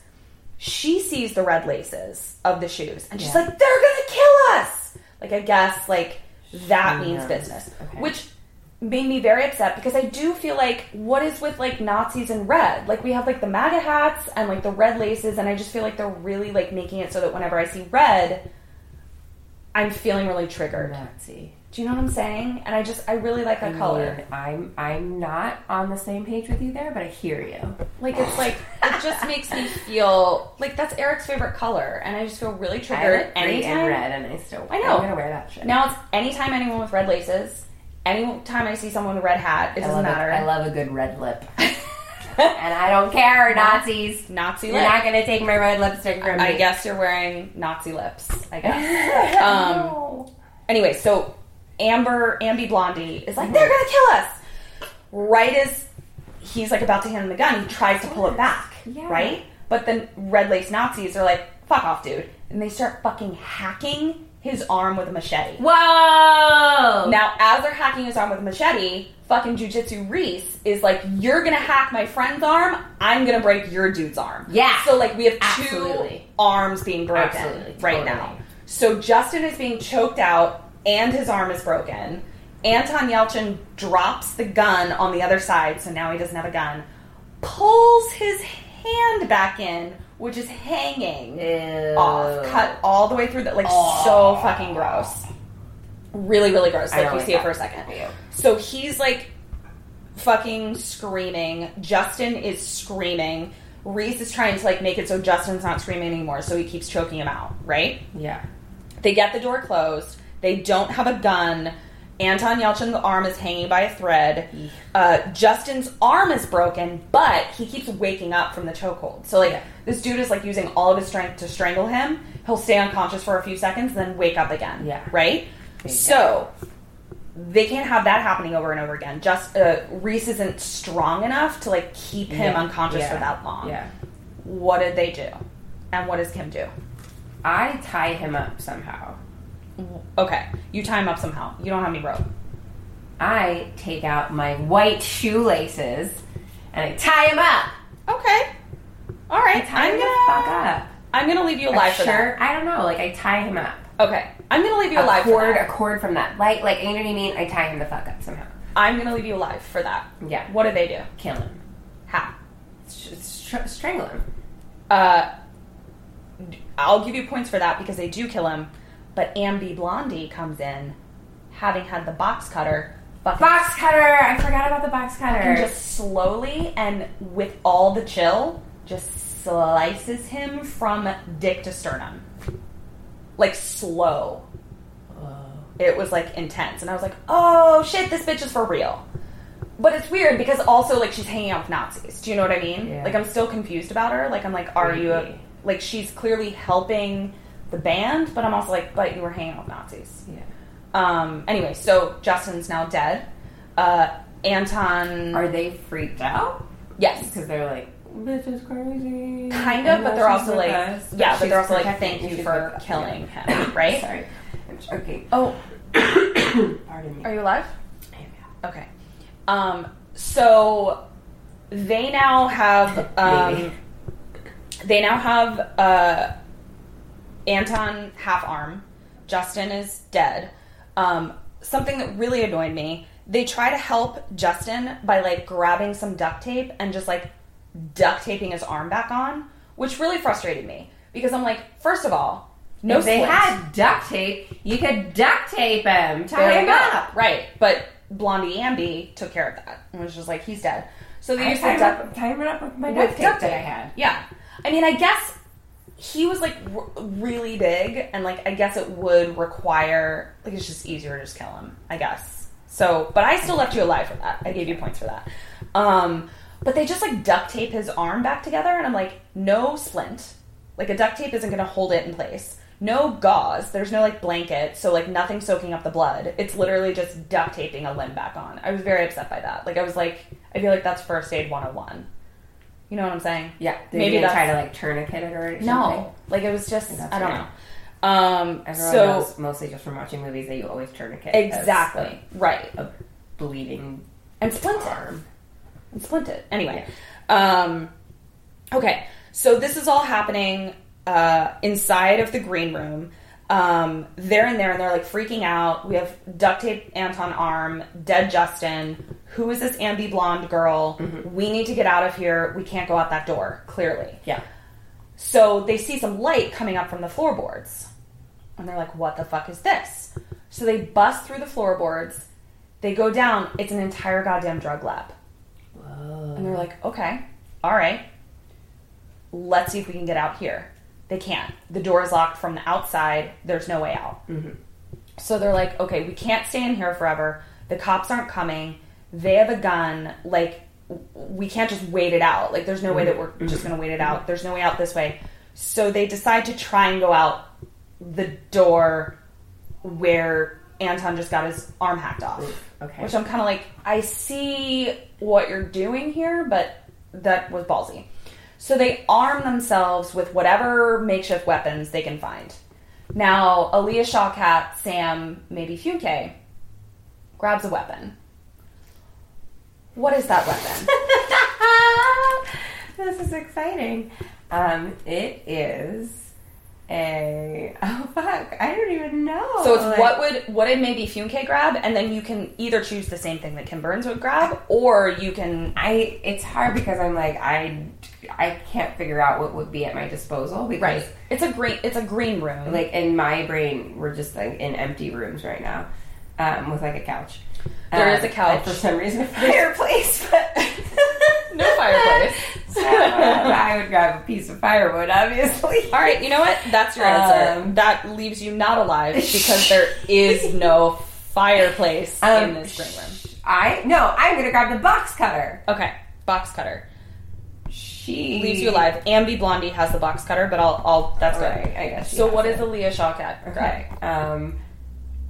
She sees the red laces of the shoes, and she's like, they're gonna kill us! Like, I guess, like, that means business, which made me very upset, because I do feel like, what is with, like, Nazis and red? Like, we have, like, the MAGA hats and, like, the red laces, and I just feel like they're really, like, making it so that whenever I see red, I'm feeling really triggered. Nazi. Do you know what I'm saying? And I really like that color. I'm not on the same page with you there, but I hear you. Like, it's like, it just makes me feel, like, that's Eric's favorite color, and I just feel really triggered. I like and red, and I still, I know. I'm going to wear that shit. Now it's anytime anyone with red laces, anytime I see someone with a red hat, it doesn't matter. I love a good red lip. And I don't care, Nazis. Nazi lips. You're not going to take my red lipstick from me. I guess you're wearing Nazi lips, I guess. Anyway, so Ambi Blondie is like, they're going to kill us. Right as he's like about to hand him the gun, he tries to pull it back, right? But then red lace Nazis are like, fuck off, dude. And they start fucking hacking his arm with a machete. Whoa! Now, as they're hacking his arm with a machete, fucking Jujitsu Reese is like, you're gonna hack my friend's arm, I'm gonna break your dude's arm. Yeah. So, like, we have two arms being broken right now. So, Justin is being choked out, and his arm is broken. Anton Yelchin drops the gun on the other side, so now he doesn't have a gun. Pulls his hand back in, which is hanging off, cut all the way through. So fucking gross. Really, really gross. Like, you see it for a second. So he's, like, fucking screaming. Justin is screaming. Reese is trying to, like, make it so Justin's not screaming anymore, so he keeps choking him out, right? Yeah. They get the door closed. They don't have a gun. Anton Yelchin's arm is hanging by a thread. Justin's arm is broken, but he keeps waking up from the chokehold. So, like, this dude is, like, using all of his strength to strangle him. He'll stay unconscious for a few seconds, then wake up again. Yeah. Right? So, they can't have that happening over and over again. Just Reese isn't strong enough to, like, keep him unconscious for that long. Yeah. What did they do? And what does Kim do? I tie him up somehow. Okay, you tie him up somehow. You don't have any rope. I take out my white shoelaces and I tie him up. Okay, all right. I'm gonna leave you alive for that. I don't know. Like, I tie him up. Okay, I'm gonna leave you alive. A cord from that light. Like, you know what I mean? I tie him the fuck up somehow. I'm gonna leave you alive for that. Yeah. What do they do? Kill him. How? Strangle him. I'll give you points for that because they do kill him. But Ambi Blondie comes in, having had the box cutter. Box cutter! I forgot about the box cutter. And just slowly and with all the chill, just slices him from dick to sternum. Like, slow. It was, like, intense. And I was like, oh, shit, this bitch is for real. But it's weird because also, like, she's hanging out with Nazis. Do you know what I mean? Yeah. Like, I'm still confused about her. Like, I'm like, are you a... Like, she's clearly helping the band, but I'm also like, but you were hanging out with Nazis. Yeah. Anyway, so Justin's now dead. Anton... Are they freaked out? Yes. Because they're like, this is crazy. Kind of, but they're also like... Us, but they're also like, thank you for killing him, right? Sorry. I'm joking. Oh. Pardon me. Are you alive? I am, yeah. Okay. So, they now have... Anton half-arm. Justin is dead. Something that really annoyed me, they try to help Justin by, like, grabbing some duct tape and just, like, duct taping his arm back on, which really frustrated me because I'm like, first of all, no splint. If they had duct tape, you could duct tape him. Tie him up. Right. But Blondie Ambi took care of that and was just like, he's dead. So they used to tie him up with my duct tape that I had. Yeah. I mean, I guess... He was, like, really big, and, like, I guess it would require... Like, it's just easier to just kill him, I guess. So, but I still left you alive for that. I gave you points for that. But they just, like, duct tape his arm back together, and I'm like, no splint. Like, a duct tape isn't going to hold it in place. No gauze. There's no, like, blanket, so, like, nothing soaking up the blood. It's literally just duct taping a limb back on. I was very upset by that. Like, I was like, I feel like that's first aid 101. You know what I'm saying? Yeah. Maybe they try to, like, tourniquet it or something. No. Like, it was just, I don't know. Everyone knows, mostly just from watching movies, that you always tourniquet. Exactly. As, like, right. A bleeding and splint arm. And splint it. Anyway. Yeah. Okay. So this is all happening inside of the green room. They're in there, and they're, like, freaking out. We have duct tape Anton arm, dead Justin. Who is this Ambi Blonde girl? Mm-hmm. We need to get out of here. We can't go out that door, clearly. Yeah. So they see some light coming up from the floorboards. And they're like, what the fuck is this? So they bust through the floorboards. They go down. It's an entire goddamn drug lab. Whoa. And they're like, okay, all right. Let's see if we can get out here. They can't. The door is locked from the outside. There's no way out. Mm-hmm. So they're like, okay, we can't stay in here forever. The cops aren't coming. They have a gun. Like, we can't just wait it out. Like, there's no way that we're just going to wait it out. There's no way out this way. So they decide to try and go out the door where Anton just got his arm hacked off. Okay. Which I'm kind of like, I see what you're doing here, but that was ballsy. So they arm themselves with whatever makeshift weapons they can find. Now, Alia Shawkat, Sam, maybe Fuke, grabs a weapon. What is that weapon? This is exciting. It is a... Oh, fuck. I don't even know. So it's like, what did maybe Fuke grab? And then you can either choose the same thing that Kim Burns would grab, or you can... It's hard because I'm like, I can't figure out what would be at my disposal because right. It's a green room. Like in my brain, we're just like in empty rooms right now, with like a couch. There is a couch. For some reason, a fireplace. But no fireplace. So I would grab a piece of firewood, obviously. All right, you know what? That's your answer. That leaves you not alive because there is no fireplace in this green room. I'm gonna grab the box cutter. Okay, box cutter. She leaves you alive. Ambie Blondie has the box cutter, but I'll that's good. Right, I guess. So what is Alia Shawkat? Okay.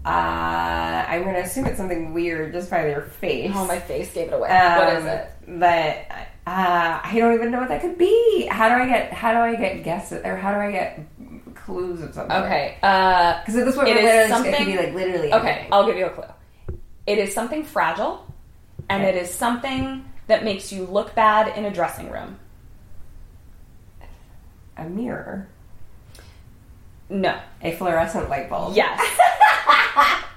I'm gonna assume it's something weird just by their face. Oh, my face gave it away. What is it? But I don't even know what that could be. How do I get guesses or how do I get clues of something? Okay. Because at this point it is something it could be like literally okay, anything. I'll give you a clue. It is something fragile and it is something that makes you look bad in a dressing room. A mirror. No. A fluorescent light bulb. Yes.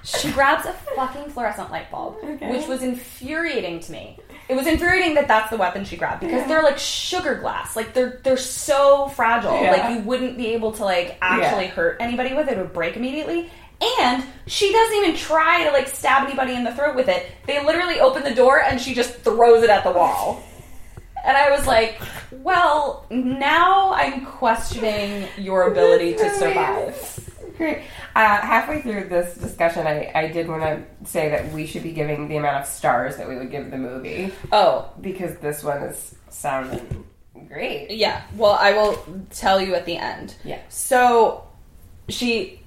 She grabs a fucking fluorescent light bulb, which was infuriating to me. It was infuriating that that's the weapon she grabbed because they're like sugar glass. Like they're so fragile. Yeah. Like you wouldn't be able to like actually hurt anybody with it. It would break immediately. And she doesn't even try to like stab anybody in the throat with it. They literally open the door and she just throws it at the wall. And I was like, well, now I'm questioning your ability to survive. Great. Halfway through this discussion, I did want to say that we should be giving the amount of stars that we would give the movie. Oh. Because this one is sounding great. Yeah. Well, I will tell you at the end. Yeah. So she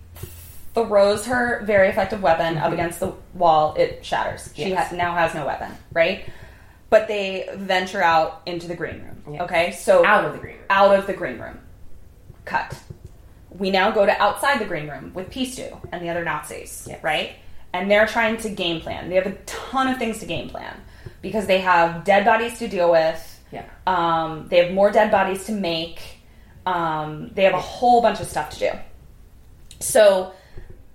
throws her very effective weapon up against the wall. It shatters. Yes. She now has no weapon, right? But they venture out into the green room. Yes. Okay? So out of the green room. Out of the green room. Cut. We now go to outside the green room with Peace Stew and the other Nazis, right? And they're trying to game plan. They have a ton of things to game plan because they have dead bodies to deal with. Yeah. They have more dead bodies to make. They have a whole bunch of stuff to do. So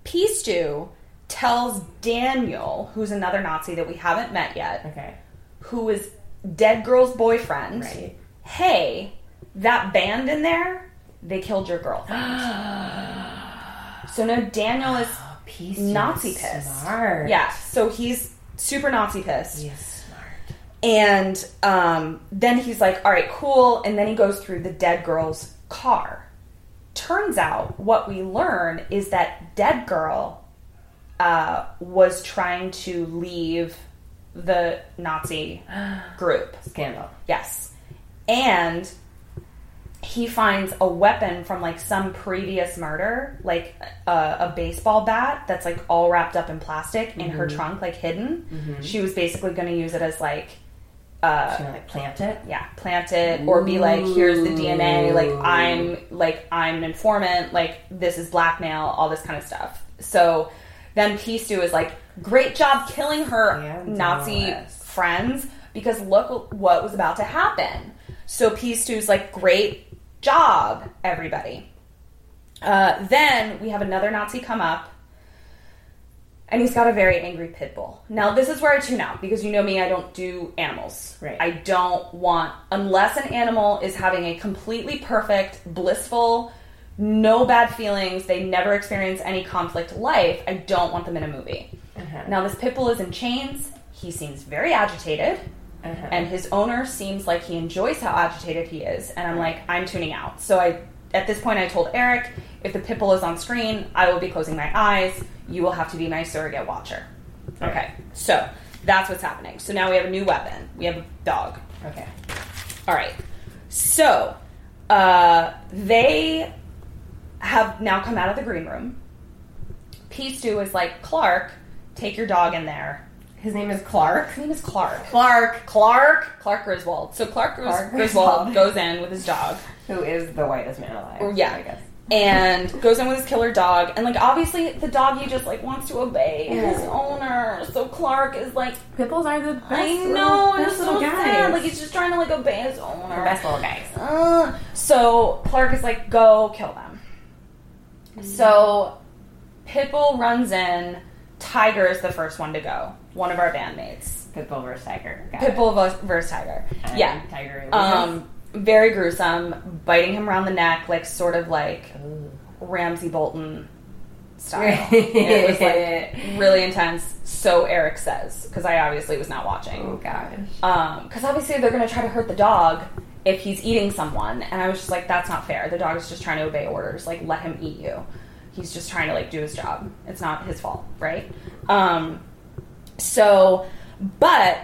Peace Stew tells Daniel, who's another Nazi that we haven't met yet, who is dead girl's boyfriend, hey, that band in there, they killed your girlfriend. So now Daniel is Nazi pissed. Smart. Yeah. So he's super Nazi pissed. He is smart. And then he's like, all right, cool. And then he goes through the dead girl's car. Turns out what we learn is that dead girl was trying to leave the Nazi group. Scandal. Yes. And... he finds a weapon from, like, some previous murder, like a baseball bat that's, like, all wrapped up in plastic in her trunk, like, hidden. She was basically going to use it as, like... she's going to, like, plant it? Yeah, plant it. Or be like, here's the DNA. Like, I'm an informant. Like, this is blackmail. All this kind of stuff. So then Peace Stew is like, great job killing her Nazi friends because look what was about to happen. So Peace Stew's like, great job, everybody. Then we have another Nazi come up, and he's got a very angry pit bull. Now, this is where I tune out, because you know me, I don't do animals. Right. I don't want, unless an animal is having a completely perfect, blissful, no bad feelings, they never experience any conflict life, I don't want them in a movie. Uh-huh. Now, this pit bull is in chains. He seems very agitated, uh-huh. and his owner seems like he enjoys how agitated he is, and I'm like, I'm tuning out. So at this point, I told Eric, if the pit bull is on screen, I will be closing my eyes. You will have to be my surrogate watcher. Okay. Okay. So that's what's happening. So now we have a new weapon. We have a dog. Okay. All right. So they have now come out of the green room. P. Stu is like, Clark, take your dog in there. His name is Clark. His name is Clark. Clark Griswold. So Clark Griswold goes in with his dog. Who is the whitest man alive. Yeah. I guess. And goes in with his killer dog. And, like, obviously the doggy just, like, wants to obey his owner. So Clark is, like... Pit bulls are the best. I know. It's so sad. Like, he's just trying to, like, obey his owner. The best little guys. So Clark is like, go kill them. Mm-hmm. So Pitbull runs in. Tiger is the first one to go. One of our bandmates. Pitbull versus Tiger. Pitbull versus Tiger. Yeah. Tiger is... very gruesome, biting him around the neck, like, sort of like Ramsey Bolton style. It was, like, really intense. So Eric says, because I obviously was not watching. Oh, gosh. Because obviously they're going to try to hurt the dog if he's eating someone. And I was just like, that's not fair. The dog is just trying to obey orders. Like, let him eat you. He's just trying to, like, do his job. It's not his fault, right? But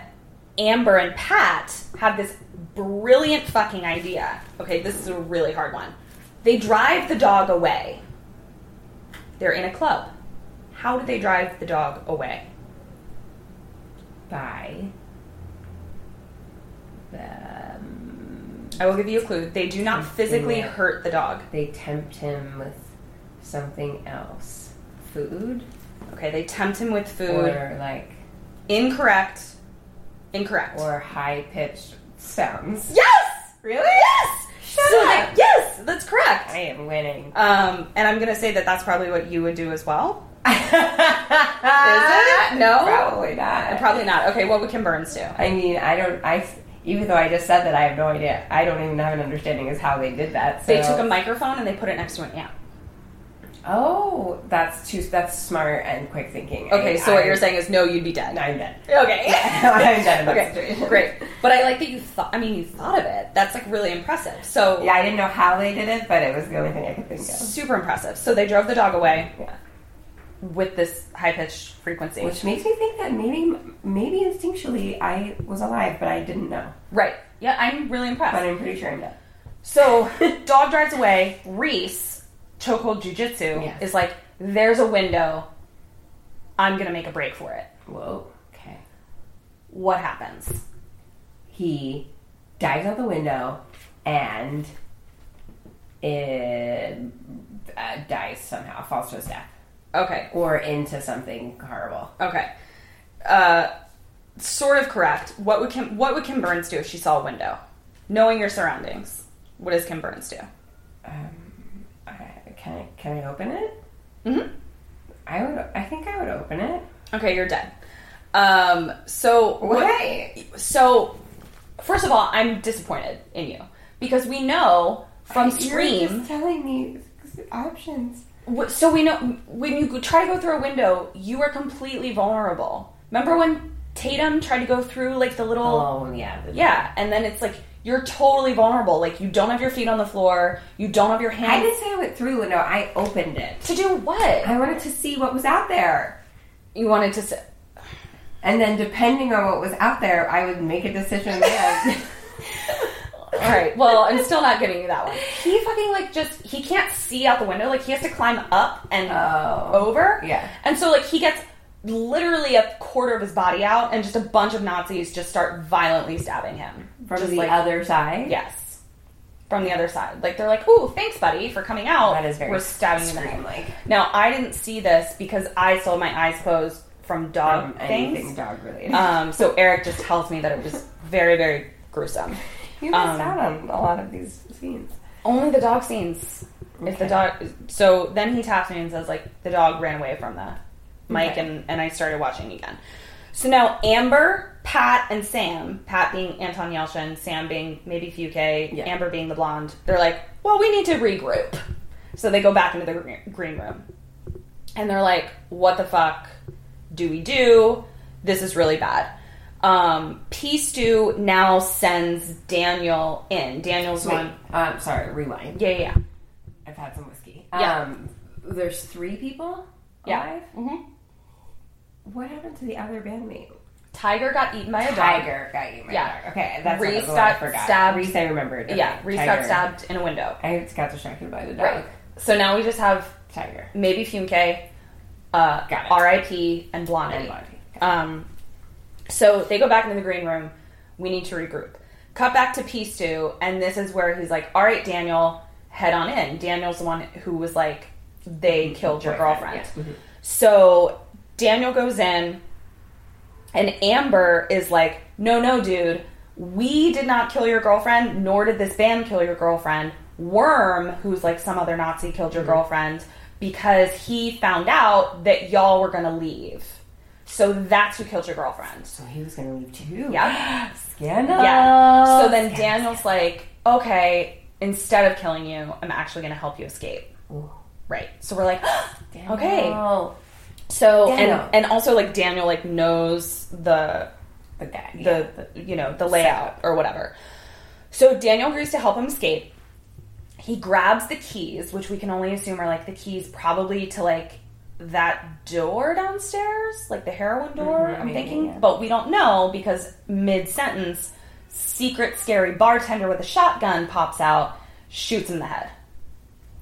Amber and Pat have this brilliant fucking idea. Okay, this is a really hard one. They drive the dog away. They're in a club. How do they drive the dog away? By them. I will give you a clue. They do not physically hurt the dog. They tempt him with something else. Food? Okay, they tempt him with food. Or, like... Incorrect. Or high-pitched... sounds. Yes! Really? Yes! Shut up! Yes! That's correct. I am winning. And I'm going to say that that's probably what you would do as well. Is it? No? Probably not. Probably not. Okay, what would Kim Burns do? I mean, even though I just said that, I have no idea. I don't even have an understanding of how they did that. So. They took a microphone and they put it next to an amp. Oh, that's smart and quick thinking. Okay, what you're saying is, no, you'd be dead. No, I'm dead. Okay. I'm dead in that situation. Great. But I like that you thought of it. That's, like, really impressive. So... yeah, I didn't know how they did it, but it was the only thing I could think of. Super impressive. So they drove the dog away with this high-pitched frequency. Which makes me think that maybe instinctually I was alive, but I didn't know. Right. Yeah, I'm really impressed. But I'm pretty sure I'm dead. So, dog drives away. Reese... chokehold jujitsu is like, there's a window, I'm gonna make a break for it. Whoa. Okay. What happens? He dives out the window and it dies somehow, falls to his death. Okay. Or into something horrible. Okay. Sort of correct. What would Kim Burns do if she saw a window? Knowing your surroundings, what does Kim Burns do? Can I open it? Mm-hmm. I think I would open it. Okay, you're dead. So, first of all, I'm disappointed in you. Because we know from Scream... You're just telling me options. So we know... when you try to go through a window, you are completely vulnerable. Remember when Tatum tried to go through, like, the little... Oh, yeah. Yeah, and then it's like... you're totally vulnerable. Like, you don't have your feet on the floor. You don't have your hands. I didn't say I went through the window. I opened it. To do what? I wanted to see what was out there. You wanted to sit. And then depending on what was out there, I would make a decision then. All right. Well, I'm still not giving you that one. He fucking, like, just... he can't see out the window. Like, he has to climb up and over. Yeah. And so, like, he gets... literally a quarter of his body out, and just a bunch of Nazis just start violently stabbing him. From just the other side? Yes. From the other side. Like, they're like, ooh, thanks, buddy, for coming out. That is very... we're stabbing him in the head. Like. Now, I didn't see this because I saw my eyes closed from dog things. Anything dog-related. So Eric just tells me that it was very, very gruesome. You missed out on a lot of these scenes. Only the dog scenes. Okay. If the dog... so then he taps me and says, like, the dog ran away from the... Mike, okay. and I started watching again. So now Amber, Pat, and Sam, Pat being Anton Yelchin, Sam being maybe Fuke, Amber being the blonde, they're like, well, we need to regroup. So they go back into the green room. And they're like, what the fuck do we do? This is really bad. P. Stew now sends Daniel in. Daniel's one. Sorry, rewind. Yeah. I've had some whiskey. Yeah. There's three people alive? Yeah. Mm-hmm. What happened to the other bandmate? Tiger got eaten by a dog. Yeah. Okay, that's what I forgot. Stabbed. Reese, I remembered. Yeah, Reese got stabbed in a window. I got distracted by the dog. Right. So now we just have Tiger. Maybe Fumke, R.I.P., and Blondie. Okay. So they go back into the green room. We need to regroup. Cut back to P. Stew, and this is where he's like, all right, Daniel, head on in. Daniel's the one who was like, they killed your girlfriend. Yeah. Mm-hmm. So Daniel goes in, and Amber is like, no, dude, we did not kill your girlfriend, nor did this band kill your girlfriend. Worm, who's like some other Nazi, killed your girlfriend because he found out that y'all were going to leave. So that's who killed your girlfriend. So he was going to leave too. Yeah. Scandal. Yeah. So then Daniel's like, okay, instead of killing you, I'm actually going to help you escape. Ooh. Right. So we're like, okay. So and also like Daniel like knows the guy, the you know, the layout or whatever. So Daniel agrees to help him escape. He grabs the keys, which we can only assume are like the keys probably to like that door downstairs, like the heroin door, I'm thinking. Yeah. But we don't know because mid-sentence, secret scary bartender with a shotgun pops out, shoots him in the head.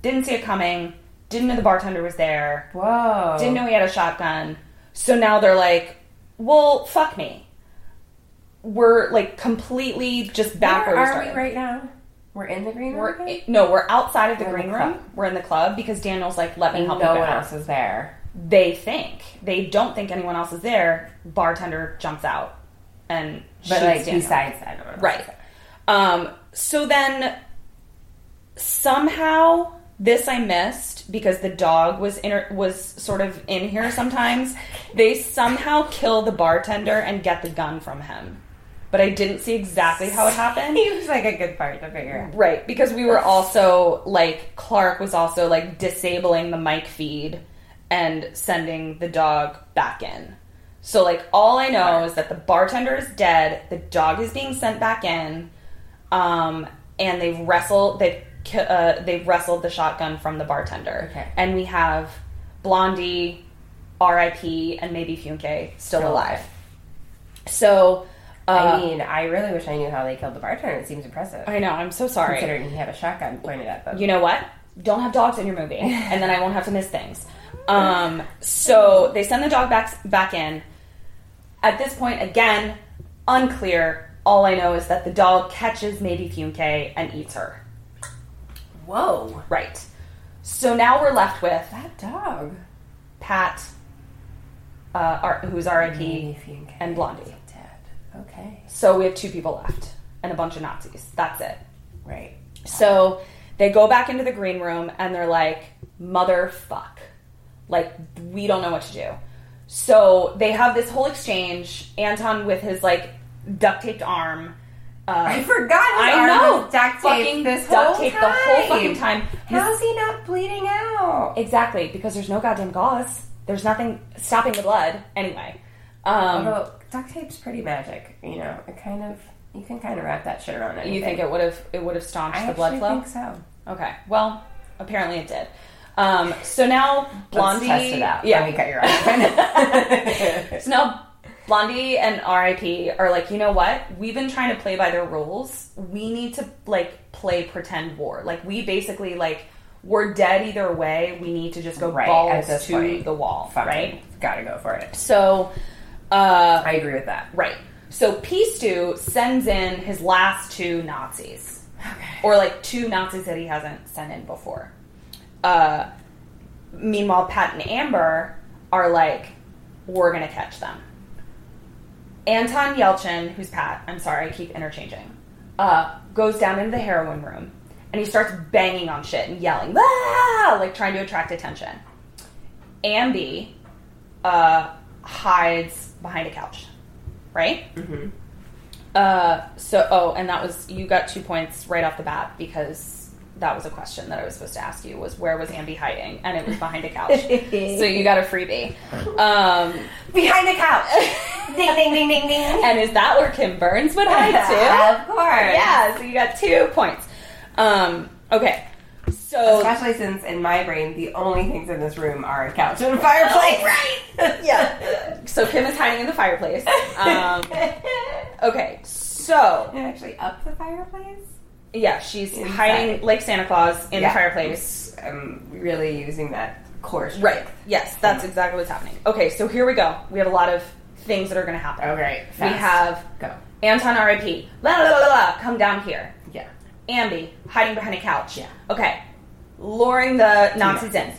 Didn't see it coming. Didn't know the bartender was there. Whoa. Didn't know he had a shotgun. So now they're like, well, fuck me. We're like completely just back where we started. Where are we right now? We're in the green room? No, we're outside of the green room. We're in the club because Daniel's like, let me help you. No one else is there. They think. They don't think anyone else is there. Bartender jumps out and shoots Daniel. But like besides that. Right. So then somehow... This I missed because the dog was sort of in here sometimes. They somehow kill the bartender and get the gun from him. But I didn't see exactly how it happened. He was like a good part to figure out. Right, because we were also, like, Clark was also, like, disabling the mic feed and sending the dog back in. So, like, all I know is that the bartender is dead, the dog is being sent back in, and they've wrestled the shotgun from the bartender. Okay. And we have Blondie, R.I.P., and maybe Fumke still alive. So, I mean, I really wish I knew how they killed the bartender. It seems impressive. I know. I'm so sorry. Considering he had a shotgun pointed at them. You know what? Don't have dogs in your movie. And then I won't have to miss things. So they send the dog back in. At this point, again, unclear. All I know is that the dog catches maybe Fumke and eats her. Whoa. Right. So now we're left with... That dog. Pat, who's R.I.P., and Blondie. Dead. Okay. So we have two people left and a bunch of Nazis. That's it. Right. So they go back into the green room and they're like, motherfuck. Like, we don't know what to do. So they have this whole exchange. Anton with his, like, duct-taped arm... I forgot his arm was duct-taped this whole time. The whole fucking time. How's he not bleeding out? Exactly, because there's no goddamn gauze. There's nothing stopping the blood. Anyway. Although, duct tape's pretty magic, you know. It kind of... You can kind of wrap that shit around anything. You think it would have staunched the blood flow? I think so. Okay. Well, apparently it did. So now Blondie... Let's test it out. Yeah. Let me cut your arm. So now... Blondie and R.I.P. are like, you know what? We've been trying to play by their rules. We need to, like, play pretend war. Like, we basically, like, we're dead either way. We need to just go balls to the wall. Fucking right? Gotta go for it. So, I agree with that. Right. So, P. Stew sends in his last two Nazis. Okay. Or, like, two Nazis that he hasn't sent in before. Meanwhile, Pat and Amber are like, we're gonna catch them. Anton Yelchin, who's Pat, I'm sorry, I keep interchanging, goes down into the heroin room, and he starts banging on shit and yelling, ah! Like, trying to attract attention. Ambi hides behind a couch, right? Mm-hmm. And that was, you got 2 points right off the bat, because that was a question that I was supposed to ask you, was where was Andy hiding? And it was behind a couch. So you got a freebie. Behind a couch. Ding, ding, ding, ding, ding. And is that where Kim Burns would hide too? Of course. Yeah, so you got 2 points. Okay. So, especially since, in my brain, the only things in this room are a couch and a fireplace. Right? Yeah. So Kim is hiding in the fireplace. Okay, so... And actually up the fireplace? Yeah, she's inside. Hiding like Santa Claus in the fireplace. I'm really using that core strength. Right. Yes, that's exactly what's happening. Okay, so here we go. We have a lot of things that are going to happen. Okay, fast. We have... Go. Anton, R.I.P. La, la, la, la, la. Come down here. Yeah. Ambi, hiding behind a couch. Yeah. Okay. Luring the Nazis in.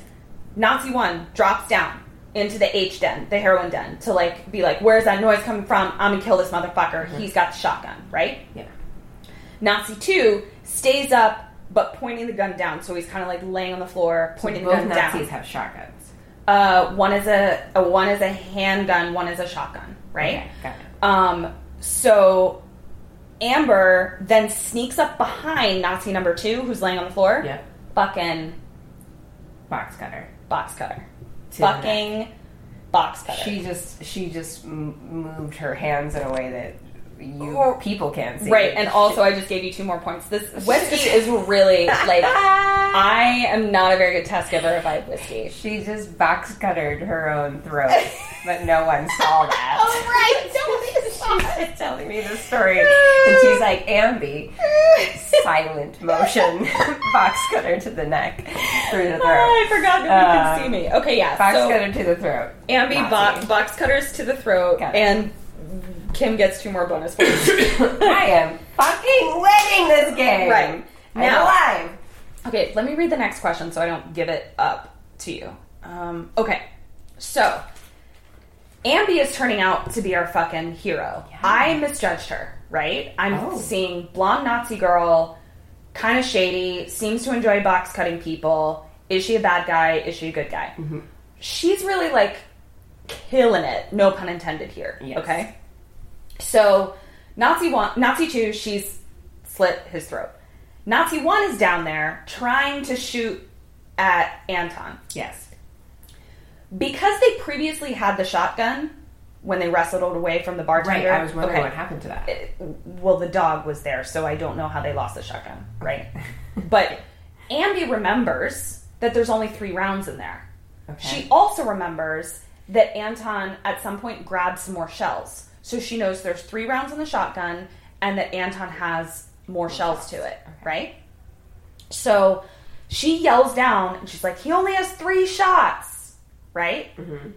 Nazi one drops down into the H den, the heroin den, to like be like, where's that noise coming from? I'm gonna kill this motherfucker. Mm-hmm. He's got the shotgun, right? Yeah. Nazi two stays up but pointing the gun down, so he's kind of like laying on the floor, pointing the gun down. Both Nazis have shotguns. One is a handgun, one is a shotgun, right? Okay, got it. So Amber then sneaks up behind Nazi number two, who's laying on the floor. Yeah. Fucking box cutter. Box cutter. Fucking box cutter. She just moved her hands in a way that people can't see. Right, and also I just gave you 2 more points. This whiskey is really, like, I am not a very good test giver if I have whiskey. She just box cuttered her own throat, but no one saw that. Oh, right, she's telling me the story, and she's like, Ambi, silent motion, box cutter to the neck, through the throat. Oh, I forgot that you could see me. Okay, yeah. Box cutter to the throat. Ambi, box cutters to the throat, and Kim gets 2 more bonus points. I am fucking winning this game. Right. Now, alive. Okay, let me read the next question so I don't give it up to you. Okay, so... Ambi is turning out to be our fucking hero. Yeah. I misjudged her, right? I'm seeing blonde Nazi girl, kind of shady, seems to enjoy box cutting people. Is she a bad guy? Is she a good guy? Mm-hmm. She's really, like, killing it. No pun intended here. Yes. Okay? So, Nazi 2, she's slit his throat. Nazi 1 is down there trying to shoot at Anton. Yes. Because they previously had the shotgun when they wrestled it away from the bartender. Right, I was wondering what happened to that. Well, the dog was there, so I don't know how they lost the shotgun, right? But Ambi remembers that there's only 3 rounds in there. Okay. She also remembers that Anton, at some point, grabbed some more shells. So she knows there's 3 rounds in the shotgun and that Anton has more shells to it, right? So she yells down, and she's like, he only has 3 shots. Right? Mm-hmm.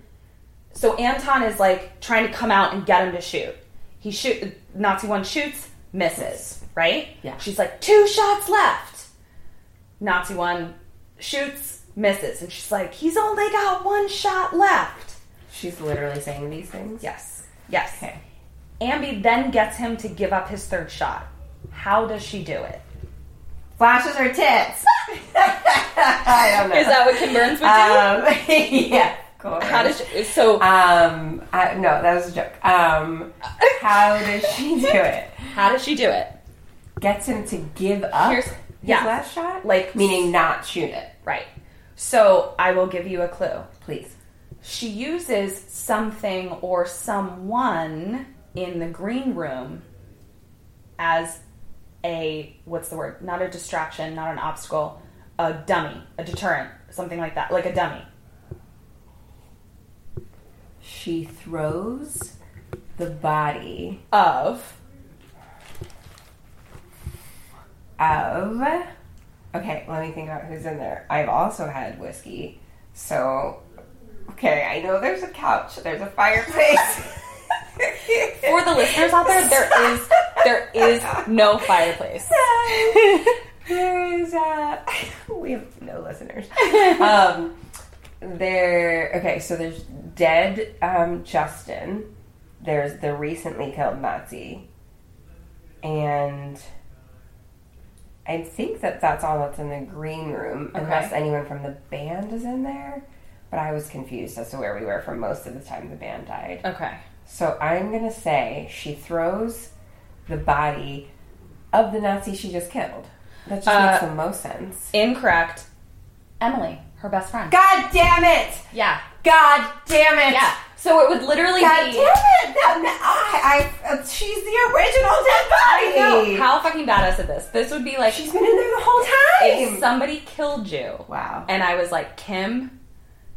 So Anton is, like, trying to come out and get him to shoot. Nazi 1 shoots, misses, right? Yeah. She's like, 2 shots left. Nazi 1 shoots, misses. And she's like, he's only got 1 shot left. She's literally saying these things? Yes. Yes. Okay. Ambi then gets him to give up his 3rd shot. How does she do it? Flashes her tits. I don't know. Is that what Kim Burns would do? Yeah, cool. How does she... So... No, that was a joke. How does she do it? How does she do it? Gets him to give up his last shot? Like, meaning not shoot it. Right. So, I will give you a clue. Please. She uses something or someone in the green room as... not a distraction, not an obstacle, a dummy, a deterrent, something like that, like a dummy. She throws the body of... Okay, let me think about who's in there. I've also had whiskey, so... Okay, I know there's a couch, there's a fireplace... For the listeners out there, there is no fireplace. There is we have no listeners. So there's dead Justin. There's the recently killed Nazi, and I think that's all that's in the green room, unless anyone from the band is in there. But I was confused as to where we were for most of the time the band died. Okay. So I'm going to say she throws the body of the Nazi she just killed. That just makes the most sense. Incorrect. Emily, her best friend. God damn it! Yeah. God damn it! Yeah. So it would literally be... God damn it! She's the original dead body! I know. How fucking badass is this? This would be like... She's been in there the whole time! If somebody killed you... Wow. And I was like, Kim,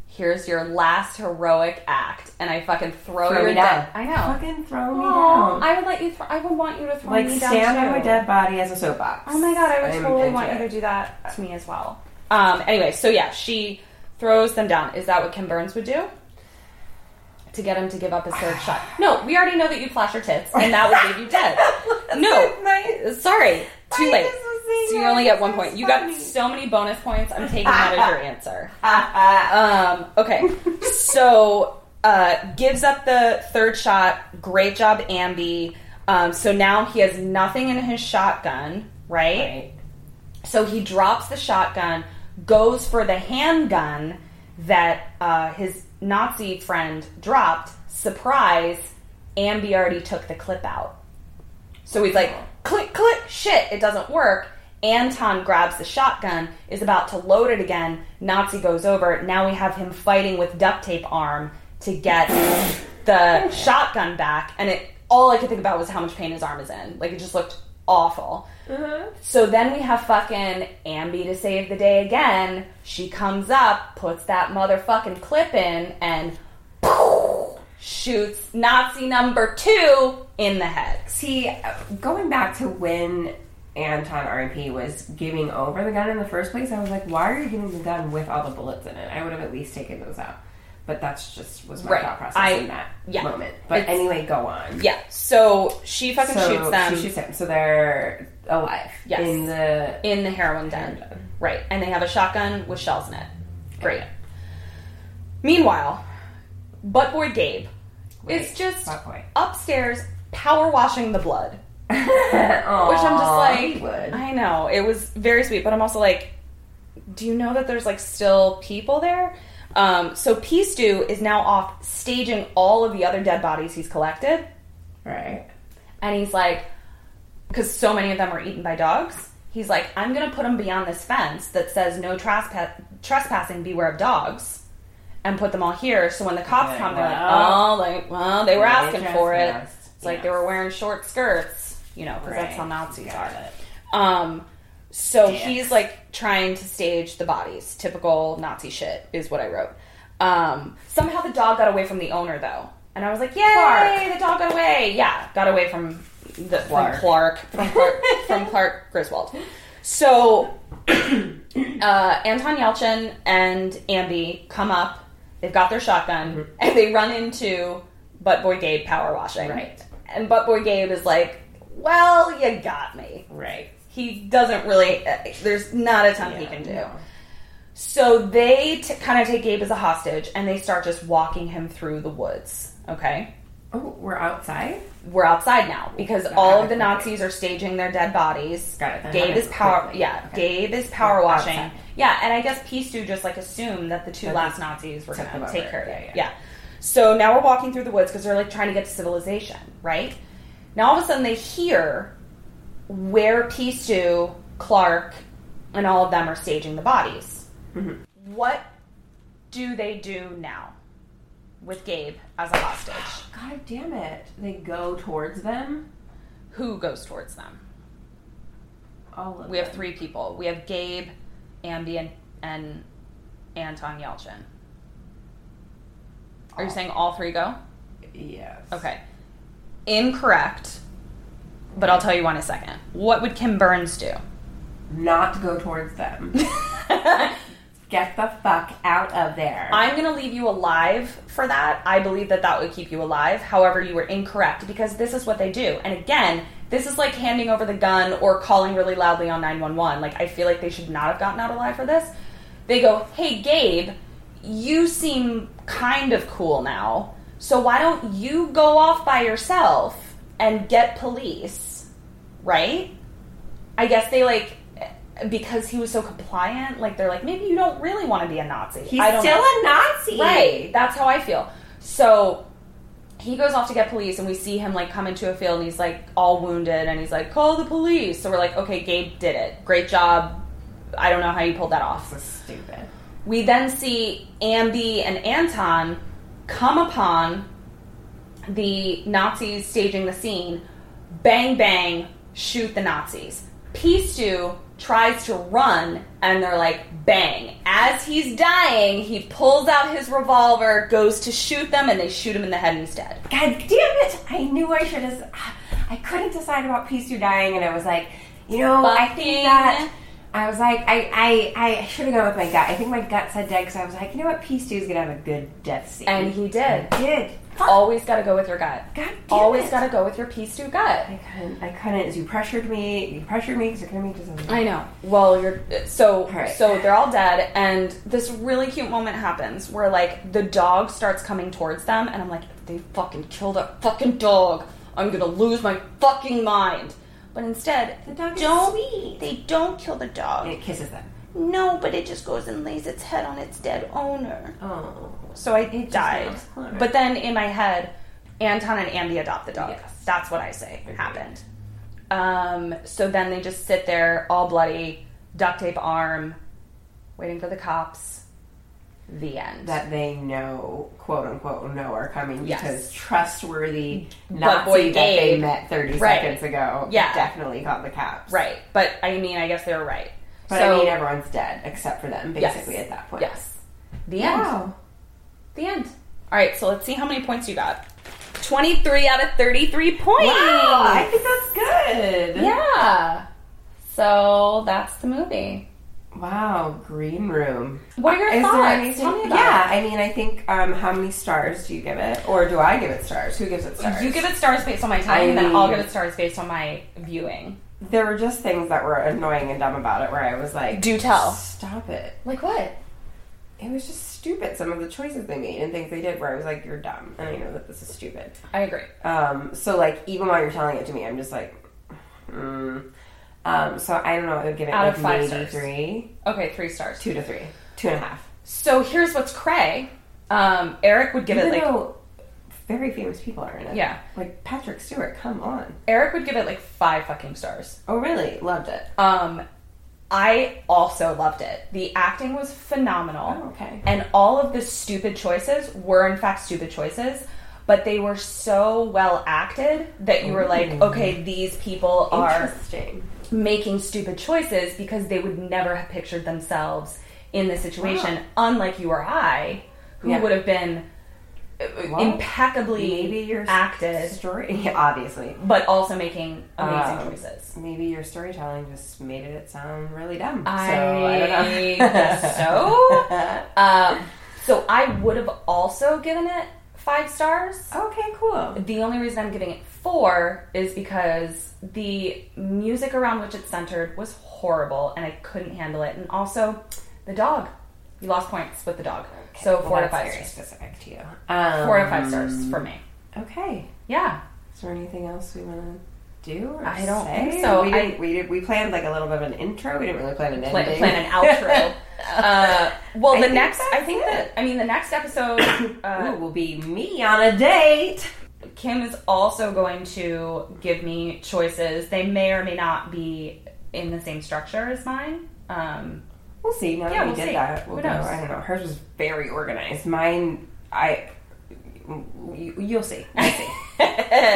here's your last heroic act. And I fucking throw you down. I know. Fucking throw me down. I would let you... I would want you to throw me down, stand over a dead body as a soapbox. Oh my God, I would totally want you to do that to me as well. Anyway, so yeah, she throws them down. Is that what Kim Burns would do? To get him to give up his third shot. No, we already know that you'd flash your tits, and that would leave you dead. No, sorry, too late. So you only get one point. You got so many bonus points. I'm taking that as your answer. Okay, so gives up the third shot. Great job, Ambi. So now he has nothing in his shotgun, right? So he drops the shotgun, goes for the handgun that his Nazi friend dropped. Surprise, Ambi already took the clip out. So he's like, click, click, shit, it doesn't work. Anton grabs the shotgun, is about to load it again. Nazi goes over. Now we have him fighting with duct tape arm to get the shotgun back. And all I could think about was how much pain his arm is in. Like, it just looked awful. Mm-hmm. So then we have fucking Ambi to save the day again. She comes up, puts that motherfucking clip in, and poof, shoots Nazi number 2 in the head. See, going back to when Anton R.I.P. was giving over the gun in the first place, I was like, why are you giving the gun with all the bullets in it? I would have at least taken those out. But that's just was my thought process in that moment. But anyway, go on. Yeah. So she fucking shoots them. She shoots them. So they're alive. Yes. In the heroin den. Right. And they have a shotgun with shells in it. Great. Okay. Meanwhile, butt boy Gabe is just upstairs power washing the blood. Which I'm just like, I know. It was very sweet. But I'm also like, do you know that there's like still people there? So Pea Stew is now off staging all of the other dead bodies he's collected. Right. And he's like, because so many of them were eaten by dogs, he's like, I'm going to put them beyond this fence that says no trespassing, beware of dogs, and put them all here. So when the cops come, they're like, well, they were asking for it. It's like they were wearing short skirts, you know, because that's how Nazis are. So he's, like, trying to stage the bodies. Typical Nazi shit is what I wrote. Somehow the dog got away from the owner, though. And I was like, yay, Clark. The dog got away. Yeah, got away from Clark Griswold. So Anton Yelchin and Ambi come up. They've got their shotgun. Mm-hmm. And they run into Butt Boy Gabe power washing. Right. And Butt Boy Gabe is like, well, you got me. Right. He doesn't really... There's not a ton he can do. No. So they kind of take Gabe as a hostage, and they start just walking him through the woods. Okay? Oh, we're outside? We're outside now, because all of the Nazis are staging their dead bodies. Got it. Gabe is power... Yeah, okay. Gabe is power washing. Outside. Yeah, and I guess Pea Stew just, like, assumed that the two last Nazis were going to take care of it. Yeah. So now we're walking through the woods, because they're, like, trying to get to civilization, right? Now all of a sudden they hear... where Pea Stew, Clark, and all of them are staging the bodies. Mm-hmm. What do they do now with Gabe as a hostage? God damn it. They go towards them? Who goes towards them? All of we have 3 people. We have Gabe, Ambi, and Anton Yelchin. Are you saying all 3 go? Yes. Okay. Incorrect. But I'll tell you one in a second. What would Kim Burns do? Not go towards them. Get the fuck out of there. I'm going to leave you alive for that. I believe that that would keep you alive. However, you were incorrect because this is what they do. And again, this is like handing over the gun or calling really loudly on 911. Like, I feel like they should not have gotten out alive for this. They go, hey, Gabe, you seem kind of cool now. So why don't you go off by yourself? And get police, right? I guess they, like, because he was so compliant, like, they're like, maybe you don't really want to be a Nazi. He's still a Nazi. Right. That's how I feel. So he goes off to get police, and we see him, like, come into a field, and he's, like, all wounded, and he's like, call the police. So we're like, okay, Gabe did it. Great job. I don't know how you pulled that off. This is stupid. We then see Ambi and Anton come upon the Nazis staging the scene, bang, bang, shoot the Nazis. Pistu tries to run, and they're like, bang. As he's dying, he pulls out his revolver, goes to shoot them, and they shoot him in the head instead. God damn it! I knew I should have... I couldn't decide about Pistu dying, and I was like, you know, I think that... I was like, I should have gone with my gut. I think my gut said dead, because I was like, you know what? Pistu's going to have a good death scene. And he did. He did. Fuck. Always got to go with your gut. God damn Always got to go with your Pistu gut. I couldn't. As you pressured me. You pressured me because you're going to make this. I know. Well, you're... So they're all dead, and this really cute moment happens where, like, the dog starts coming towards them, and I'm like, if they fucking killed a fucking dog, I'm going to lose my fucking mind. But instead, the dog is sweet. They don't kill the dog. And it kisses them. No, but it just goes and lays its head on its dead owner. Oh. So I died. But then in my head, Anton and Ambi adopt the dog. Yes. That's what I say happened. So then they just sit there, all bloody, duct tape arm, waiting for the cops. The end. That they know, quote unquote, know are coming, yes, because trustworthy Nazi that they met 30 seconds ago definitely called the cops. Right. But, I mean, I guess they were right. But, so, I mean, everyone's dead except for them, basically, at that point. Yes. The end. All right, so let's see how many points you got. 23 out of 33 points. Wow, I think that's good. Yeah. So, that's the movie. Wow, Green Room. What are your thoughts? Tell me about it. I mean, I think, how many stars do you give it? Or do I give it stars? Who gives it stars? You give it stars based on my time, and then I'll give it stars based on my viewing. There were just things that were annoying and dumb about it where I was like... Do tell. Stop it. Like what? It was just stupid, some of the choices they made and things they did, where I was like, you're dumb, and I know that this is stupid. I agree. So, like, even while you're telling it to me, I'm just like... So I don't know, I would give it out of 5 maybe 3. Okay, 3 stars. 2 to 3. 2.5. So here's what's cray. Eric would give it like... very famous people are in it. Yeah. Like Patrick Stewart, come on. Eric would give it like 5 fucking stars. Oh, really? Loved it. I also loved it. The acting was phenomenal. Oh, okay. And all of the stupid choices were in fact stupid choices. But they were so well acted that you were like, okay, these people are making stupid choices because they would never have pictured themselves in this situation, unlike you or I, who would have been impeccably acted. Story, obviously. But also making amazing choices. Maybe your storytelling just made it sound really dumb. I don't know. Guess so. So I would have also given it 5 stars. Okay, cool. The only reason I'm giving it 4 is because the music around which it's centered was horrible, and I couldn't handle it. And also, the dog. You lost points with the dog. Okay. So 4 to 5 stars. That's very specific to you. 4 to 5 stars for me. Okay. Yeah. Is there anything else we want to... do or I don't say? Think so. We planned like a little bit of an intro. We didn't really plan an ending. Plan an outro. Well, the next episode will be me on a date. Kim is also going to give me choices. They may or may not be in the same structure as mine. We'll see. Now that we did that, we'll go. I don't know. Hers was very organized. Mine, you'll see. We'll see.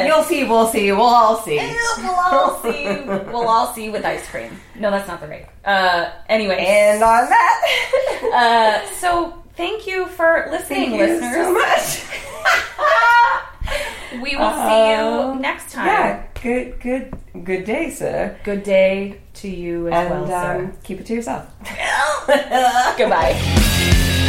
You'll see, we'll see, we'll all see. We'll all see with ice cream. No, that's not the right. Anyway. And on that. So thank you for listening, listeners. So much. We will see you next time. Yeah, good day, sir. Good day to you as well, sir. Keep it to yourself. Goodbye.